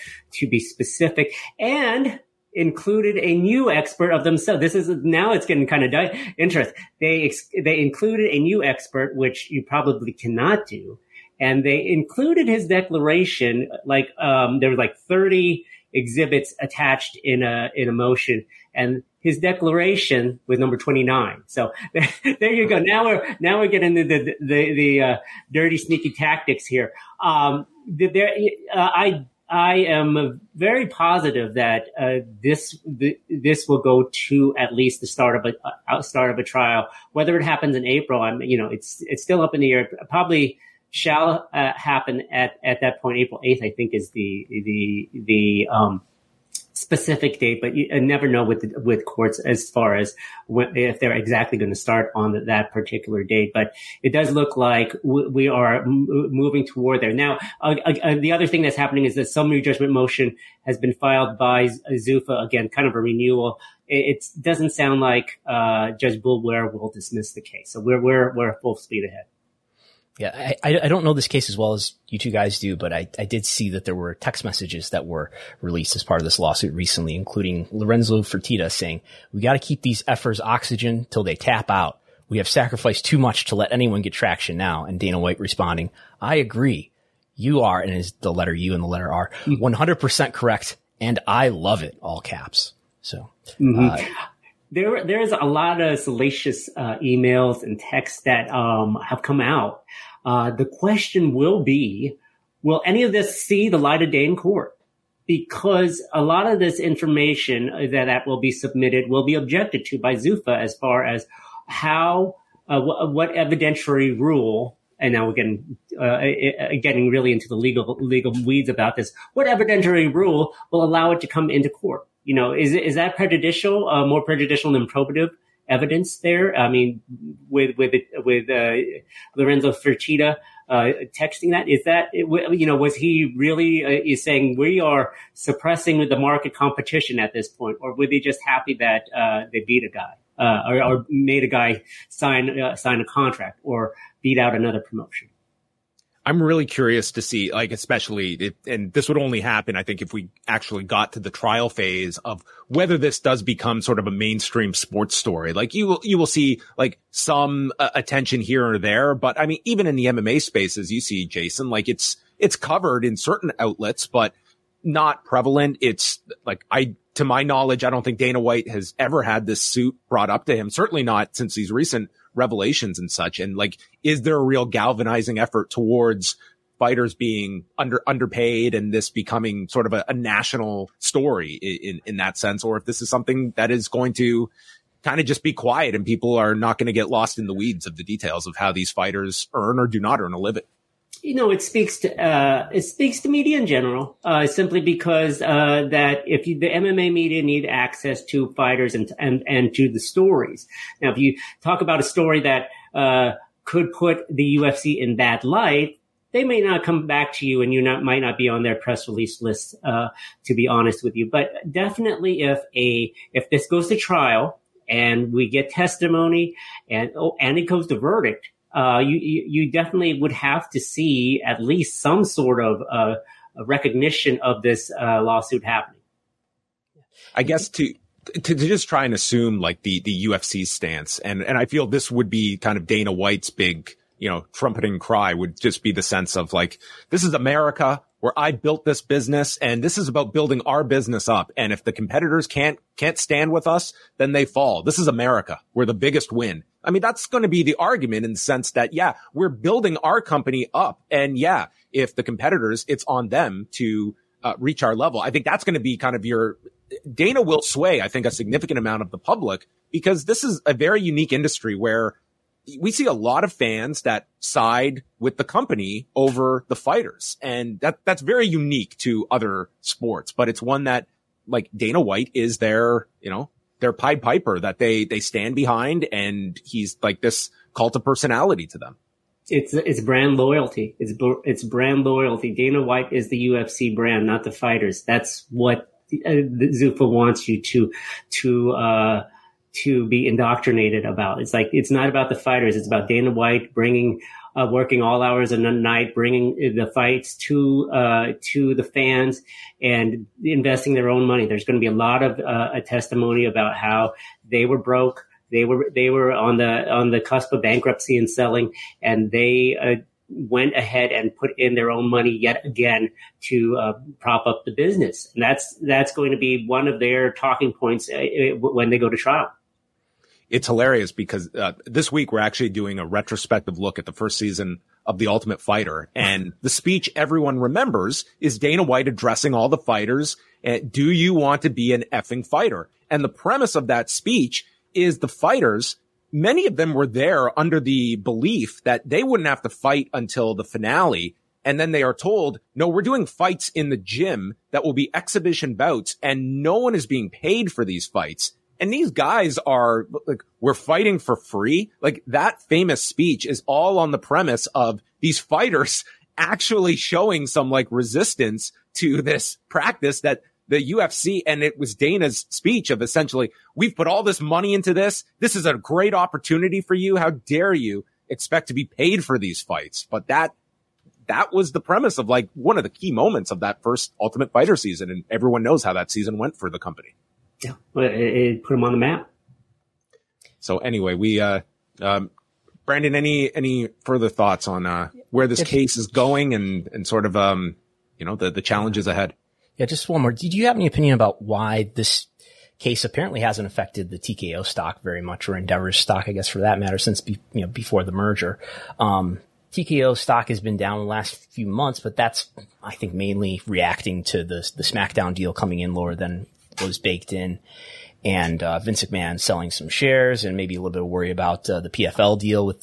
be specific, and included a new expert of themselves. This is, now it's getting kind of interesting. They included a new expert, which you probably cannot do. And they included his declaration, like, there were like 30 exhibits attached in a motion, and his declaration was number 29. So there you go. Now we're getting into the dirty, sneaky tactics here. I am very positive that, this will go to at least the start of a trial. Whether it happens in April, you know, it's still up in the air. Probably, shall happen at that point. April 8th, I think, is the specific date, but you never know with courts as far as if they're exactly going to start on that particular date. But it does look like we are moving toward there. Now, the other thing that's happening is that summary judgment motion has been filed by Zuffa, again, kind of a renewal. It doesn't sound like Judge Boulware will dismiss the case. So we're full speed ahead. Yeah, I don't know this case as well as you two guys do, but I did see that there were text messages that were released as part of this lawsuit recently, including Lorenzo Fertitta saying, "We got to keep these effers oxygen till they tap out. We have sacrificed too much to let anyone get traction now." And Dana White responding, "I agree. You are, and it's the letter U and the letter R, 100% correct, and I love it, all caps. So there's a lot of salacious emails and texts that have come out. The question will be, will any of this see the light of day in court? Because a lot of this information that will be submitted will be objected to by Zuffa as far as how what evidentiary rule. And now we're getting really into the legal weeds about this. What evidentiary rule will allow it to come into court? You know, is that prejudicial, more prejudicial than probative evidence there? I mean, with Lorenzo Fertitta texting that, is that, you know, was he really is saying we are suppressing the market competition at this point? Or were they just happy that they beat a guy or made a guy sign a contract or beat out another promotion? I'm really curious to see, like, especially, and this would only happen, I think, if we actually got to the trial phase of whether this does become sort of a mainstream sports story. Like, you will see, like, some attention here or there, but I mean, even in the MMA space, as you see, Jason, like, it's covered in certain outlets, but not prevalent. It's like, to my knowledge, I don't think Dana White has ever had this suit brought up to him, certainly not since these recent revelations and such. And like, is there a real galvanizing effort towards fighters being underpaid and this becoming sort of a national story in that sense? Or if this is something that is going to kind of just be quiet and people are not going to get lost in the weeds of the details of how these fighters earn or do not earn a living. You know, it speaks to media in general, simply because that if the MMA media need access to fighters and to the stories. Now, if you talk about a story that could put the UFC in that light, they may not come back to you, and you might not be on their press release list. To be honest with you, but definitely if this goes to trial and we get testimony and it comes to verdict. You definitely would have to see at least some sort of recognition of this lawsuit happening. I guess to just try and assume like the UFC stance, and I feel this would be kind of Dana White's big, you know, trumpeting cry would just be the sense of like, this is America where I built this business and this is about building our business up. And if the competitors can't stand with us, then they fall. This is America. We're the biggest win. I mean, that's going to be the argument in the sense that, yeah, we're building our company up. And yeah, if the competitors, it's on them to reach our level. I think that's going to be kind of Dana will sway, I think, a significant amount of the public, because this is a very unique industry where we see a lot of fans that side with the company over the fighters. And that's very unique to other sports, but it's one that like Dana White is their, you know, their Pied Piper that they stand behind, and he's like this cult of personality to them. It's brand loyalty. It's brand loyalty. Dana White is the UFC brand, not the fighters. That's what Zuffa wants you to be indoctrinated about. It's like, it's not about the fighters. It's about Dana White working all hours and the night, bringing the fights to the fans and investing their own money. There's going to be a lot of a testimony about how they were broke. They were on the cusp of bankruptcy and selling, and they went ahead and put in their own money yet again to prop up the business. And that's going to be one of their talking points when they go to trial. It's hilarious because this week we're actually doing a retrospective look at the first season of The Ultimate Fighter. And the speech everyone remembers is Dana White addressing all the fighters. Do you want to be an effing fighter? And the premise of that speech is the fighters, many of them were there under the belief that they wouldn't have to fight until the finale. And then they are told, no, we're doing fights in the gym that will be exhibition bouts, and no one is being paid for these fights. And these guys are like, we're fighting for free. Like, that famous speech is all on the premise of these fighters actually showing some like resistance to this practice that the UFC, and it was Dana's speech of essentially, we've put all this money into this. This is a great opportunity for you. How dare you expect to be paid for these fights? But that was the premise of like one of the key moments of that first Ultimate Fighter season. And everyone knows how that season went for the company. Yeah, it put him on the map. So anyway, we Brandon, any further thoughts on where this case is going and sort of, the challenges ahead. Yeah. Just one more. Did you have any opinion about why this case apparently hasn't affected the TKO stock very much, or Endeavor's stock, I guess, for that matter, since, before the merger? TKO stock has been down the last few months, but that's, I think, mainly reacting to the SmackDown deal coming in lower than was baked in, and Vince McMahon selling some shares, and maybe a little bit of worry about the PFL deal with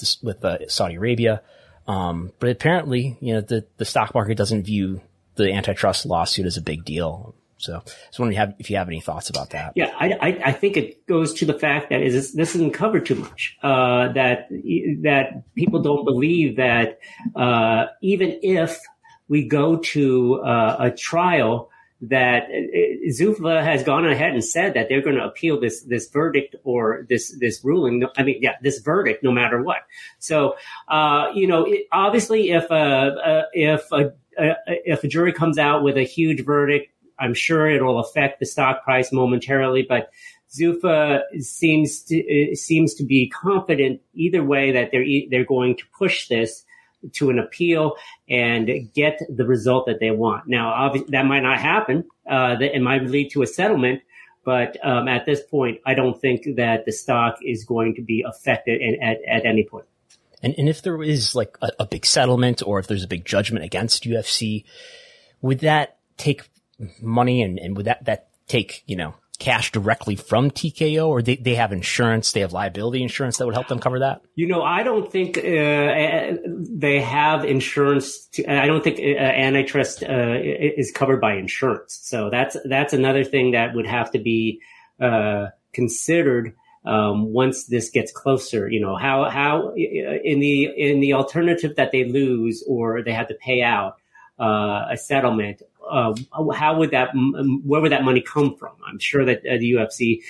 Saudi Arabia. But apparently, the stock market doesn't view the antitrust lawsuit as a big deal. So I just wondering if you have any thoughts about that. Yeah, I think it goes to the fact that this isn't covered too much, that people don't believe that even if we go to a trial, that Zuffa has gone ahead and said that they're going to appeal this verdict or this ruling. This verdict, no matter what. So, obviously, if a jury comes out with a huge verdict, I'm sure it'll affect the stock price momentarily, but Zuffa seems to be confident either way that they're going to push this to an appeal and get the result that they want. Now, obviously, that might not happen. It might lead to a settlement, but at this point, I don't think that the stock is going to be affected at any point. And if there is like a big settlement, or if there's a big judgment against UFC, would that take money and would that take, cash directly from TKO, or they have insurance, they have liability insurance that would help them cover that? I don't think they have insurance. I don't think antitrust is covered by insurance. So that's another thing that would have to be considered once this gets closer. How in the alternative that they lose or they have to pay out a settlement, how would that? Where would that money come from? I'm sure that the UFC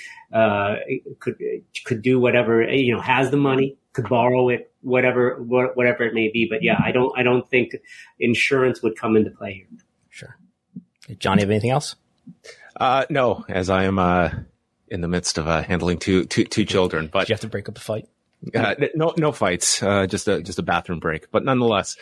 could do whatever, has the money, could borrow it, whatever it may be. But yeah, I don't think insurance would come into play here. Sure. Johnny, have anything else? No, as I am in the midst of handling two children. But did you have to break up the fight? No fights. Just a bathroom break. But nonetheless.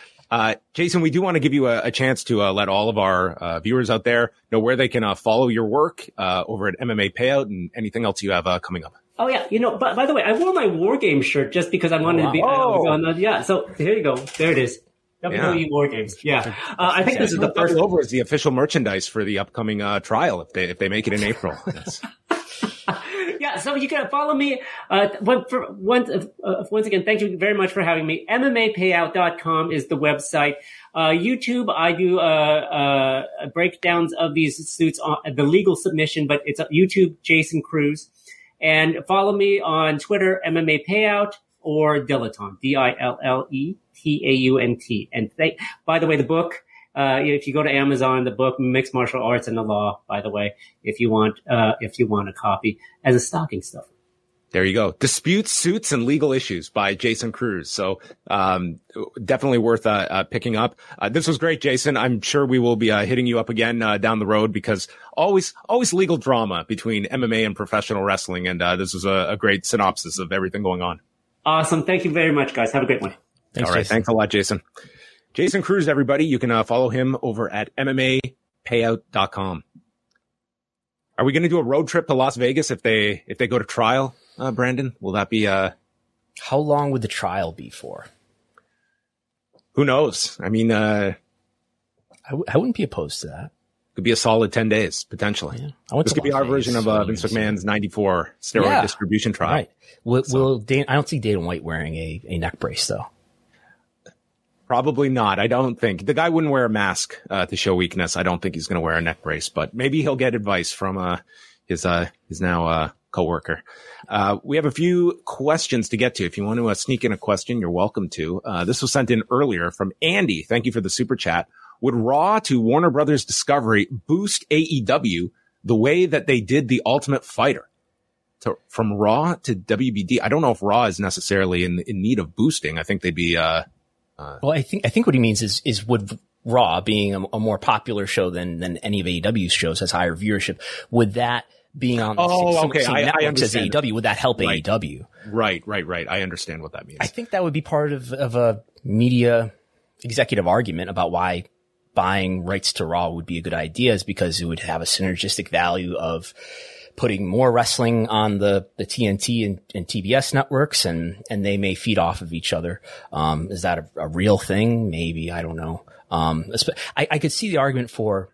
Jason, we do want to give you a chance to let all of our viewers out there know where they can follow your work over at MMA Payout and anything else you have coming up. Oh, yeah. By the way, I wore my War Game shirt just because I wanted to be on that. Yeah. So here you go. There it is. WWE War Games. Yeah. I think this is the first. Over is the official merchandise for the upcoming trial if they make it in April. Yes. Yeah, so you can follow me. Once again, thank you very much for having me. MMAPayout.com is the website. YouTube, I do breakdowns of these suits, on the legal submission, but it's YouTube, Jason Cruz. And follow me on Twitter, MMA Payout, or Dilettante, DILLETAUNT. And by the way, the book, if you go to Amazon, the book Mixed Martial Arts and the Law, by the way, if you want a copy as a stocking stuffer. There you go. Disputes, Suits, and Legal Issues by Jason Cruz. So, definitely worth, picking up. This was great, Jason. I'm sure we will be, hitting you up again, down the road, because always legal drama between MMA and professional wrestling. And, this was a great synopsis of everything going on. Awesome. Thank you very much, guys. Have a great one. Thanks, all right. Jason. Thanks a lot, Jason. Jason Cruz, everybody. You can follow him over at MMAPayout.com. Are we going to do a road trip to Las Vegas if they go to trial, Brandon? Will that be how long would the trial be for? Who knows? I mean, I wouldn't be opposed to that. Could be a solid 10 days, potentially. Yeah. This could be our version of Vince McMahon's 94 steroid distribution trial. Right. I don't see Dana White wearing a neck brace, though. Probably not. I don't think the guy wouldn't wear a mask to show weakness. I don't think he's going to wear a neck brace, but maybe he'll get advice from his now coworker. We have a few questions to get to. If you want to sneak in a question, you're welcome to. This was sent in earlier from Andy. Thank you for the super chat. Would Raw to Warner Brothers Discovery boost AEW the way that they did The Ultimate Fighter? From Raw to WBD, I don't know if Raw is necessarily in need of boosting. I think they'd be. Well, I think what he means is would Raw, being a more popular show than any of AEW's shows, has higher viewership. Would that being on same networks as AEW, would that help AEW? Right. I understand what that means. I think that would be part of a media executive argument about why buying rights to Raw would be a good idea is because it would have a synergistic value of putting more wrestling on the TNT and TBS networks, and they may feed off of each other. Is that a real thing? Maybe. I don't know. I could see the argument for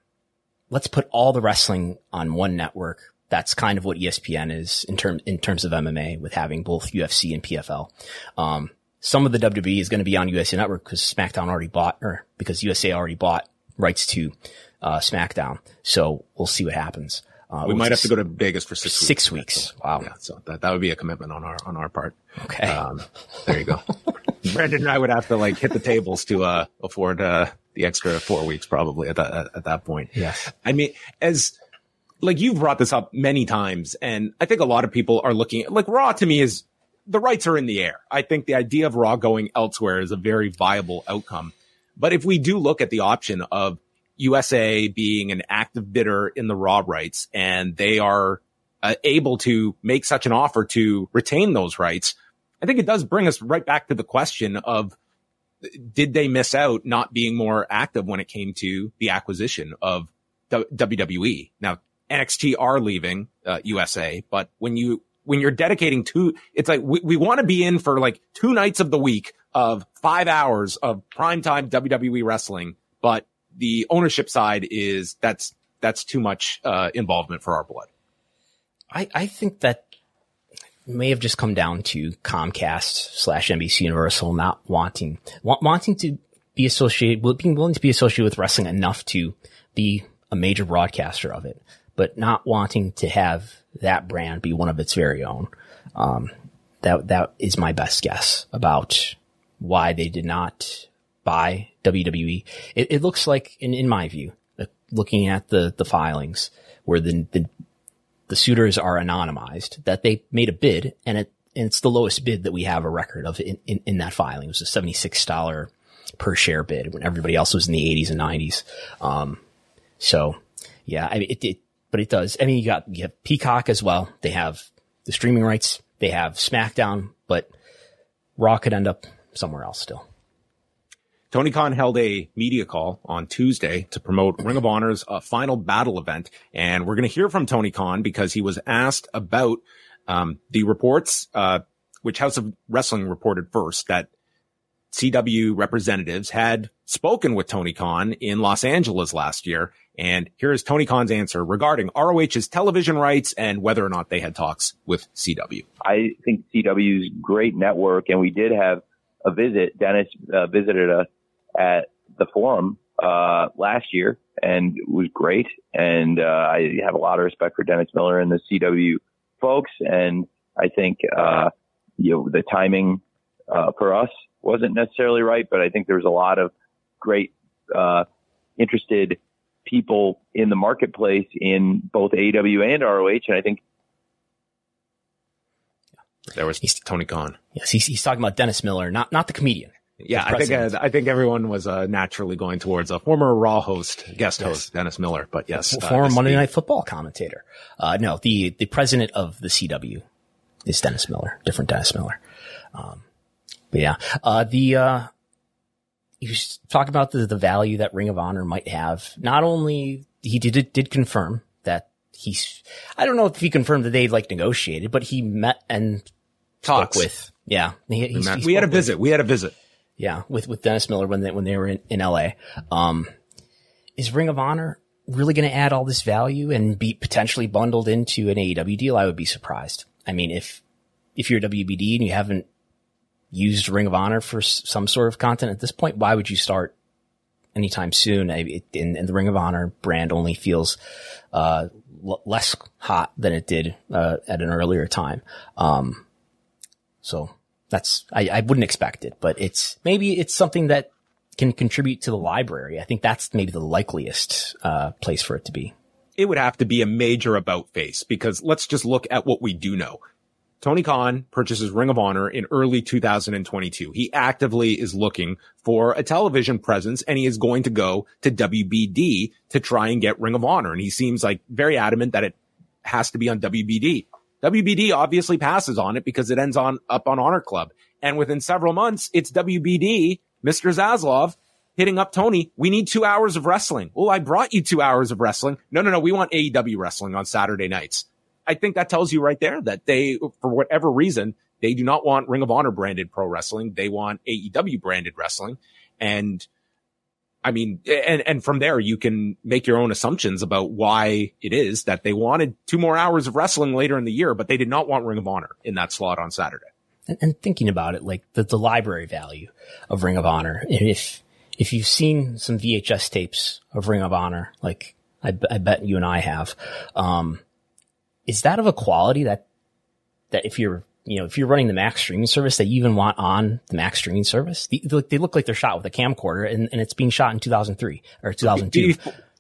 let's put all the wrestling on one network. That's kind of what ESPN is in terms of MMA, with having both UFC and PFL. Some of the WWE is going to be on USA Network because USA already bought rights to SmackDown. So we'll see what happens. We might have to go to Vegas for 6 weeks. 6 weeks. Wow. Yeah, so that would be a commitment on our part. Okay. There you go. Brandon and I would have to hit the tables to afford the extra 4 weeks probably at that point. Yeah. I mean, you've brought this up many times, and I think a lot of people are looking at Raw. To me, is the rights are in the air. I think the idea of Raw going elsewhere is a very viable outcome. But if we do look at the option of USA being an active bidder in the Raw rights, and they are able to make such an offer to retain those rights, I think it does bring us right back to the question of, did they miss out not being more active when it came to the acquisition of WWE? Now, NXT are leaving USA, but when you're dedicating two, it's we want to be in for two nights of the week of 5 hours of primetime WWE wrestling, but the ownership side is that's too much involvement for our blood. I think that may have just come down to Comcast / NBC Universal not wanting to be associated, being willing to be associated with wrestling enough to be a major broadcaster of it, but not wanting to have that brand be one of its very own. That is my best guess about why they did not buy WWE. It looks like, in my view, looking at the filings where the suitors are anonymized, that they made a bid, and it's the lowest bid that we have a record of in that filing. It was a $76 per share bid when everybody else was in the 80s and 90s. So yeah, I mean, but it does. I mean, you have Peacock as well. They have the streaming rights. They have SmackDown, but Raw could end up somewhere else still. Tony Khan held a media call on Tuesday to promote Ring of Honor's Final Battle event. And we're going to hear from Tony Khan because he was asked about the reports, which House of Wrestling reported first, that CW representatives had spoken with Tony Khan in Los Angeles last year. And here is Tony Khan's answer regarding ROH's television rights and whether or not they had talks with CW. I think CW's great network, and we did have a visit. Dennis visited us at the forum last year, and it was great. And I have a lot of respect for Dennis Miller and the CW folks. And I think the timing for us wasn't necessarily right, but I think there was a lot of great interested people in the marketplace in both AEW and ROH, and I think there was Tony Khan. Yes, he's talking about Dennis Miller, not the comedian. Yeah, I think everyone was naturally going towards a former Raw guest host, Dennis Miller. But yes, former Monday Night Football commentator. No, the president of the CW is Dennis Miller, different Dennis Miller. But yeah, you talk about the value that Ring of Honor might have. Not only he did confirm that I don't know if he confirmed that they negotiated, but he met and talked with. Yeah, we had a visit. Yeah, with Dennis Miller when they were in LA. Is Ring of Honor really going to add all this value and be potentially bundled into an AEW deal? I would be surprised. I mean, if you're WBD and you haven't used Ring of Honor for some sort of content at this point, why would you start anytime soon? And the Ring of Honor brand only feels less hot than it did at an earlier time. So that's, I wouldn't expect it, but maybe it's something that can contribute to the library. I think that's maybe the likeliest place for it to be. It would have to be a major about face, because let's just look at what we do know. Tony Khan purchases Ring of Honor in early 2022. He actively is looking for a television presence, and he is going to go to WBD to try and get Ring of Honor. And he seems very adamant that it has to be on WBD. WBD obviously passes on it because it ends up on Honor Club. And within several months, it's WBD, Mr. Zaslav, hitting up Tony. We need 2 hours of wrestling. Well, I brought you 2 hours of wrestling. No. We want AEW wrestling on Saturday nights. I think that tells you right there that they, for whatever reason, they do not want Ring of Honor branded pro wrestling. They want AEW branded wrestling. And I mean, and from there, you can make your own assumptions about why it is that they wanted 2 more hours of wrestling later in the year, but they did not want Ring of Honor in that slot on Saturday. And thinking about it, like the library value of Ring of Honor. If you've seen some VHS tapes of Ring of Honor, like I bet you and I have, is that of a quality that if you're, if you're running the Max streaming service, that you even want on the Max streaming service? They look like they're shot with a camcorder, and it's being shot in 2003 or 2002.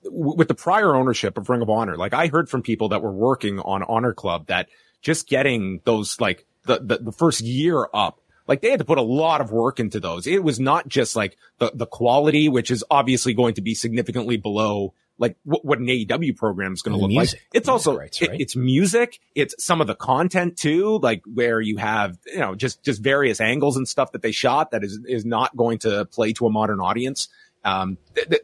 With the prior ownership of Ring of Honor, like I heard from people that were working on Honor Club that just getting those, like the first year up, like they had to put a lot of work into those. It was not just like the quality, which is obviously going to be significantly below like what an AEW program is going to look music, like. It's also, rights, right? It's music. It's some of the content too, like where you have, just various angles and stuff that they shot that is not going to play to a modern audience.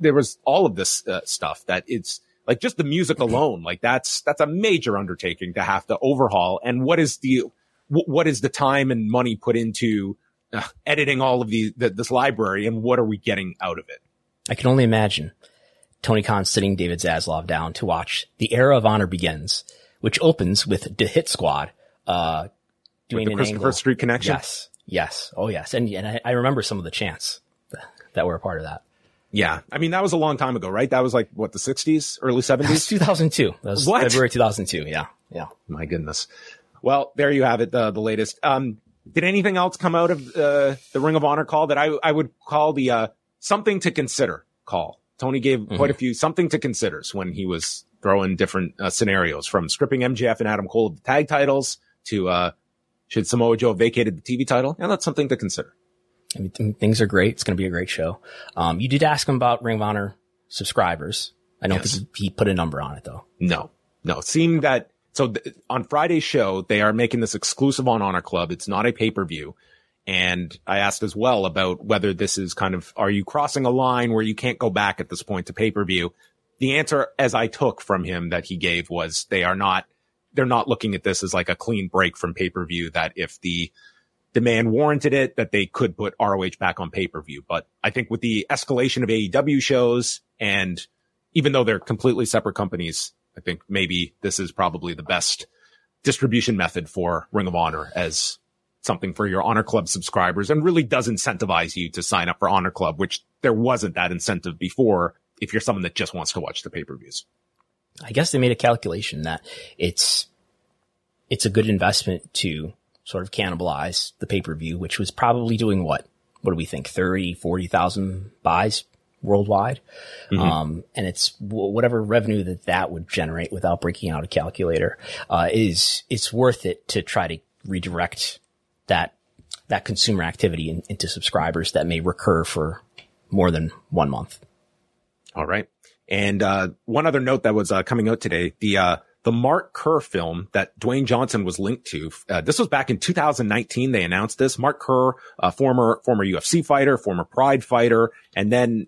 There was all of this stuff that it's like just the music alone. Like that's a major undertaking to have to overhaul. And what is the time and money put into editing all of this library, and what are we getting out of it? I can only imagine Tony Khan sitting David Zaslav down to watch The Era of Honor Begins, which opens with the Hit Squad doing the Christopher Street connection. Yes. Oh, yes. And I remember some of the chants that were a part of that. Yeah. I mean, that was a long time ago, right? That was like, what, the 60s, early 70s? That was 2002. That was February 2002. Yeah. Yeah. My goodness. Well, there you have it, the latest. Did anything else come out of the Ring of Honor call that I would call the something to consider call? Tony gave quite a few something to considers when he was throwing different scenarios, from stripping MJF and Adam Cole of the tag titles to should Samoa Joe have vacated the TV title? And that's something to consider. I mean, things are great. It's going to be a great show. You did ask him about Ring of Honor subscribers. I don't think he put a number on it, though. No. Seemed that on Friday's show, they are making this exclusive on Honor Club. It's not a pay-per-view. And I asked as well about whether this is kind of, are you crossing a line where you can't go back at this point to pay-per-view? The answer, as I took from him that he gave, was they're not looking at this as like a clean break from pay-per-view, that if the demand warranted it, that they could put ROH back on pay-per-view. But I think with the escalation of AEW shows, and even though they're completely separate companies, I think maybe this is probably the best distribution method for Ring of Honor as something for your Honor Club subscribers, and really does incentivize you to sign up for Honor Club, which there wasn't that incentive before if you're someone that just wants to watch the pay-per-views. I guess they made a calculation that it's a good investment to sort of cannibalize the pay-per-view, which was probably doing what do we think, 30,000, 40,000 buys worldwide. And it's whatever revenue that would generate without breaking out a calculator, it's worth it to try to redirect that consumer activity into subscribers that may recur for more than 1 month. All right. And one other note that was coming out today, the Mark Kerr film that Dwayne Johnson was linked to. This was back in 2019. They announced this. Mark Kerr, a former UFC fighter, former Pride fighter, and then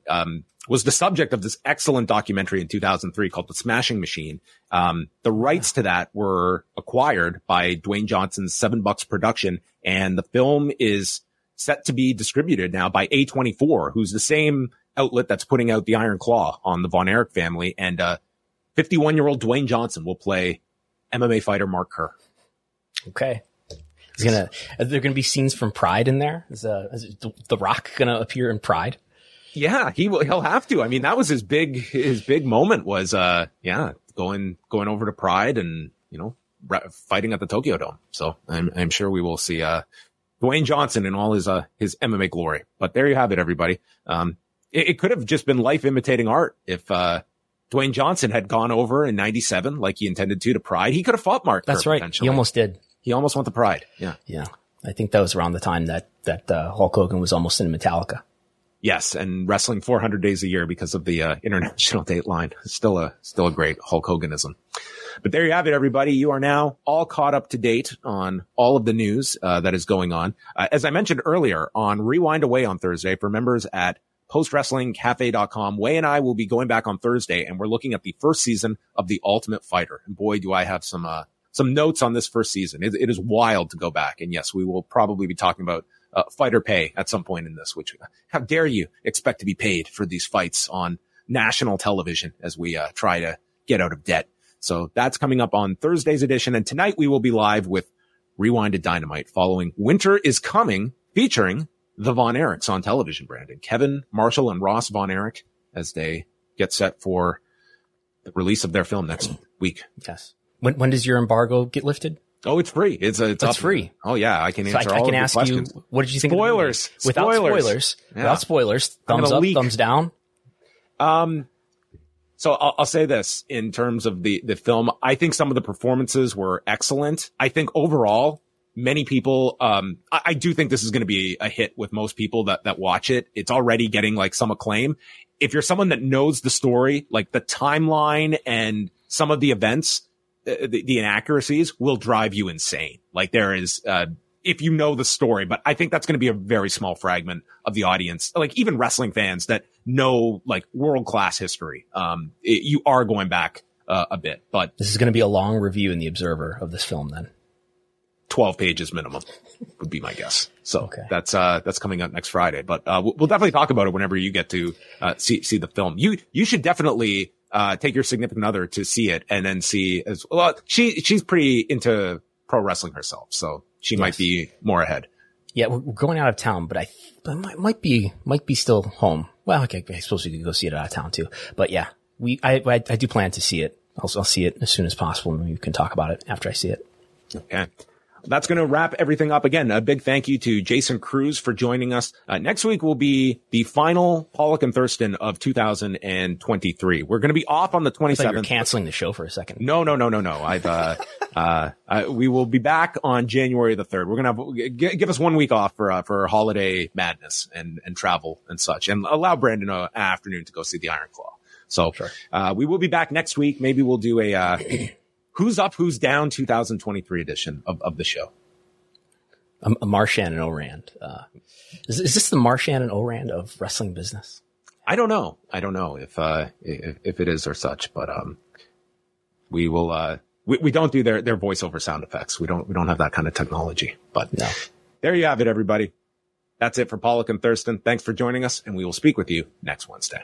was the subject of this excellent documentary in 2003 called The Smashing Machine. The rights to that were acquired by Dwayne Johnson's $7 production, and the film is set to be distributed now by A24, who's the same outlet that's putting out The Iron Claw on the Von Erich family. And 51-year-old Dwayne Johnson will play MMA fighter Mark Kerr. Okay. Are there going to be scenes from Pride in there? Is The Rock going to appear in Pride? Yeah, he will. He'll have to. I mean, that was his big moment was, going over to Pride and, fighting at the Tokyo Dome. So I'm sure we will see, Dwayne Johnson in all his MMA glory. But there you have it, everybody. It could have just been life imitating art. If, Dwayne Johnson had gone over in 97, like he intended to Pride, he could have fought Mark. That's right. He almost did. He almost went to Pride. Yeah. Yeah. I think that was around the time that Hulk Hogan was almost in Metallica. Yes, and wrestling 400 days a year because of the international date line. Still a great Hulk Hoganism. But there you have it, everybody. You are now all caught up to date on all of the news that is going on. As I mentioned earlier, on Rewind Away on Thursday, for members at postwrestlingcafe.com. Way and I will be going back on Thursday, and we're looking at the first season of The Ultimate Fighter. And boy, do I have some notes on this first season. It is wild to go back. And yes, we will probably be talking about fighter pay at some point in this, which how dare you expect to be paid for these fights on national television as we try to get out of debt. So that's coming up on Thursday's edition. And tonight we will be live with Rewind to Dynamite following Winter is Coming, featuring the Von Erichs on television, Brandon. Kevin Marshall and Ross Von Erich, as they get set for the release of their film next week. Yes. When does your embargo get lifted? Oh, it's free. It's free. Oh, yeah. I can answer all of the questions. I can ask you, what did you think? Spoilers. Without spoilers. Yeah. Without spoilers. Thumbs up, thumbs down. So I'll say this in terms of the film. I think some of the performances were excellent. I think overall, many people, I do think this is going to be a hit with most people that watch it. It's already getting like some acclaim. If you're someone that knows the story, like the timeline and some of the events, the inaccuracies will drive you insane. Like there is, if you know the story, but I think that's going to be a very small fragment of the audience. Like even wrestling fans that know like world-class history. You are going back a bit, but this is going to be a long review in the Observer of this film then. 12 pages minimum would be my guess. So okay. That's coming up next Friday, but we'll definitely talk about it whenever you get to see the film. You should definitely take your significant other to see it, and then see as well. She's pretty into pro wrestling herself, so she might be more ahead. Yeah, we're going out of town, but I might be still home. Well, okay, I suppose you could go see it out of town too. But yeah, I do plan to see it. I'll see it as soon as possible, and we can talk about it after I see it. Okay. That's going to wrap everything up. Again, a big thank you to Jason Cruz for joining us. Next week will be the final Pollock and Thurston of 2023. We're going to be off on the 27th. I thought you were canceling the show for a second. No. We will be back on January the 3rd. We're going to give us 1 week off for holiday madness and travel and such, and allow Brandon an afternoon to go see the Iron Claw. So, sure. We will be back next week. Maybe we'll do a, Who's Up, Who's Down 2023 edition of the show. Marshan and Orand. Is this the Marshan and Orand of wrestling business? I don't know if it is or such, but we will we don't do their voiceover sound effects. We don't have that kind of technology. But no. There you have it, everybody. That's it for Pollock and Thurston. Thanks for joining us, and we will speak with you next Wednesday.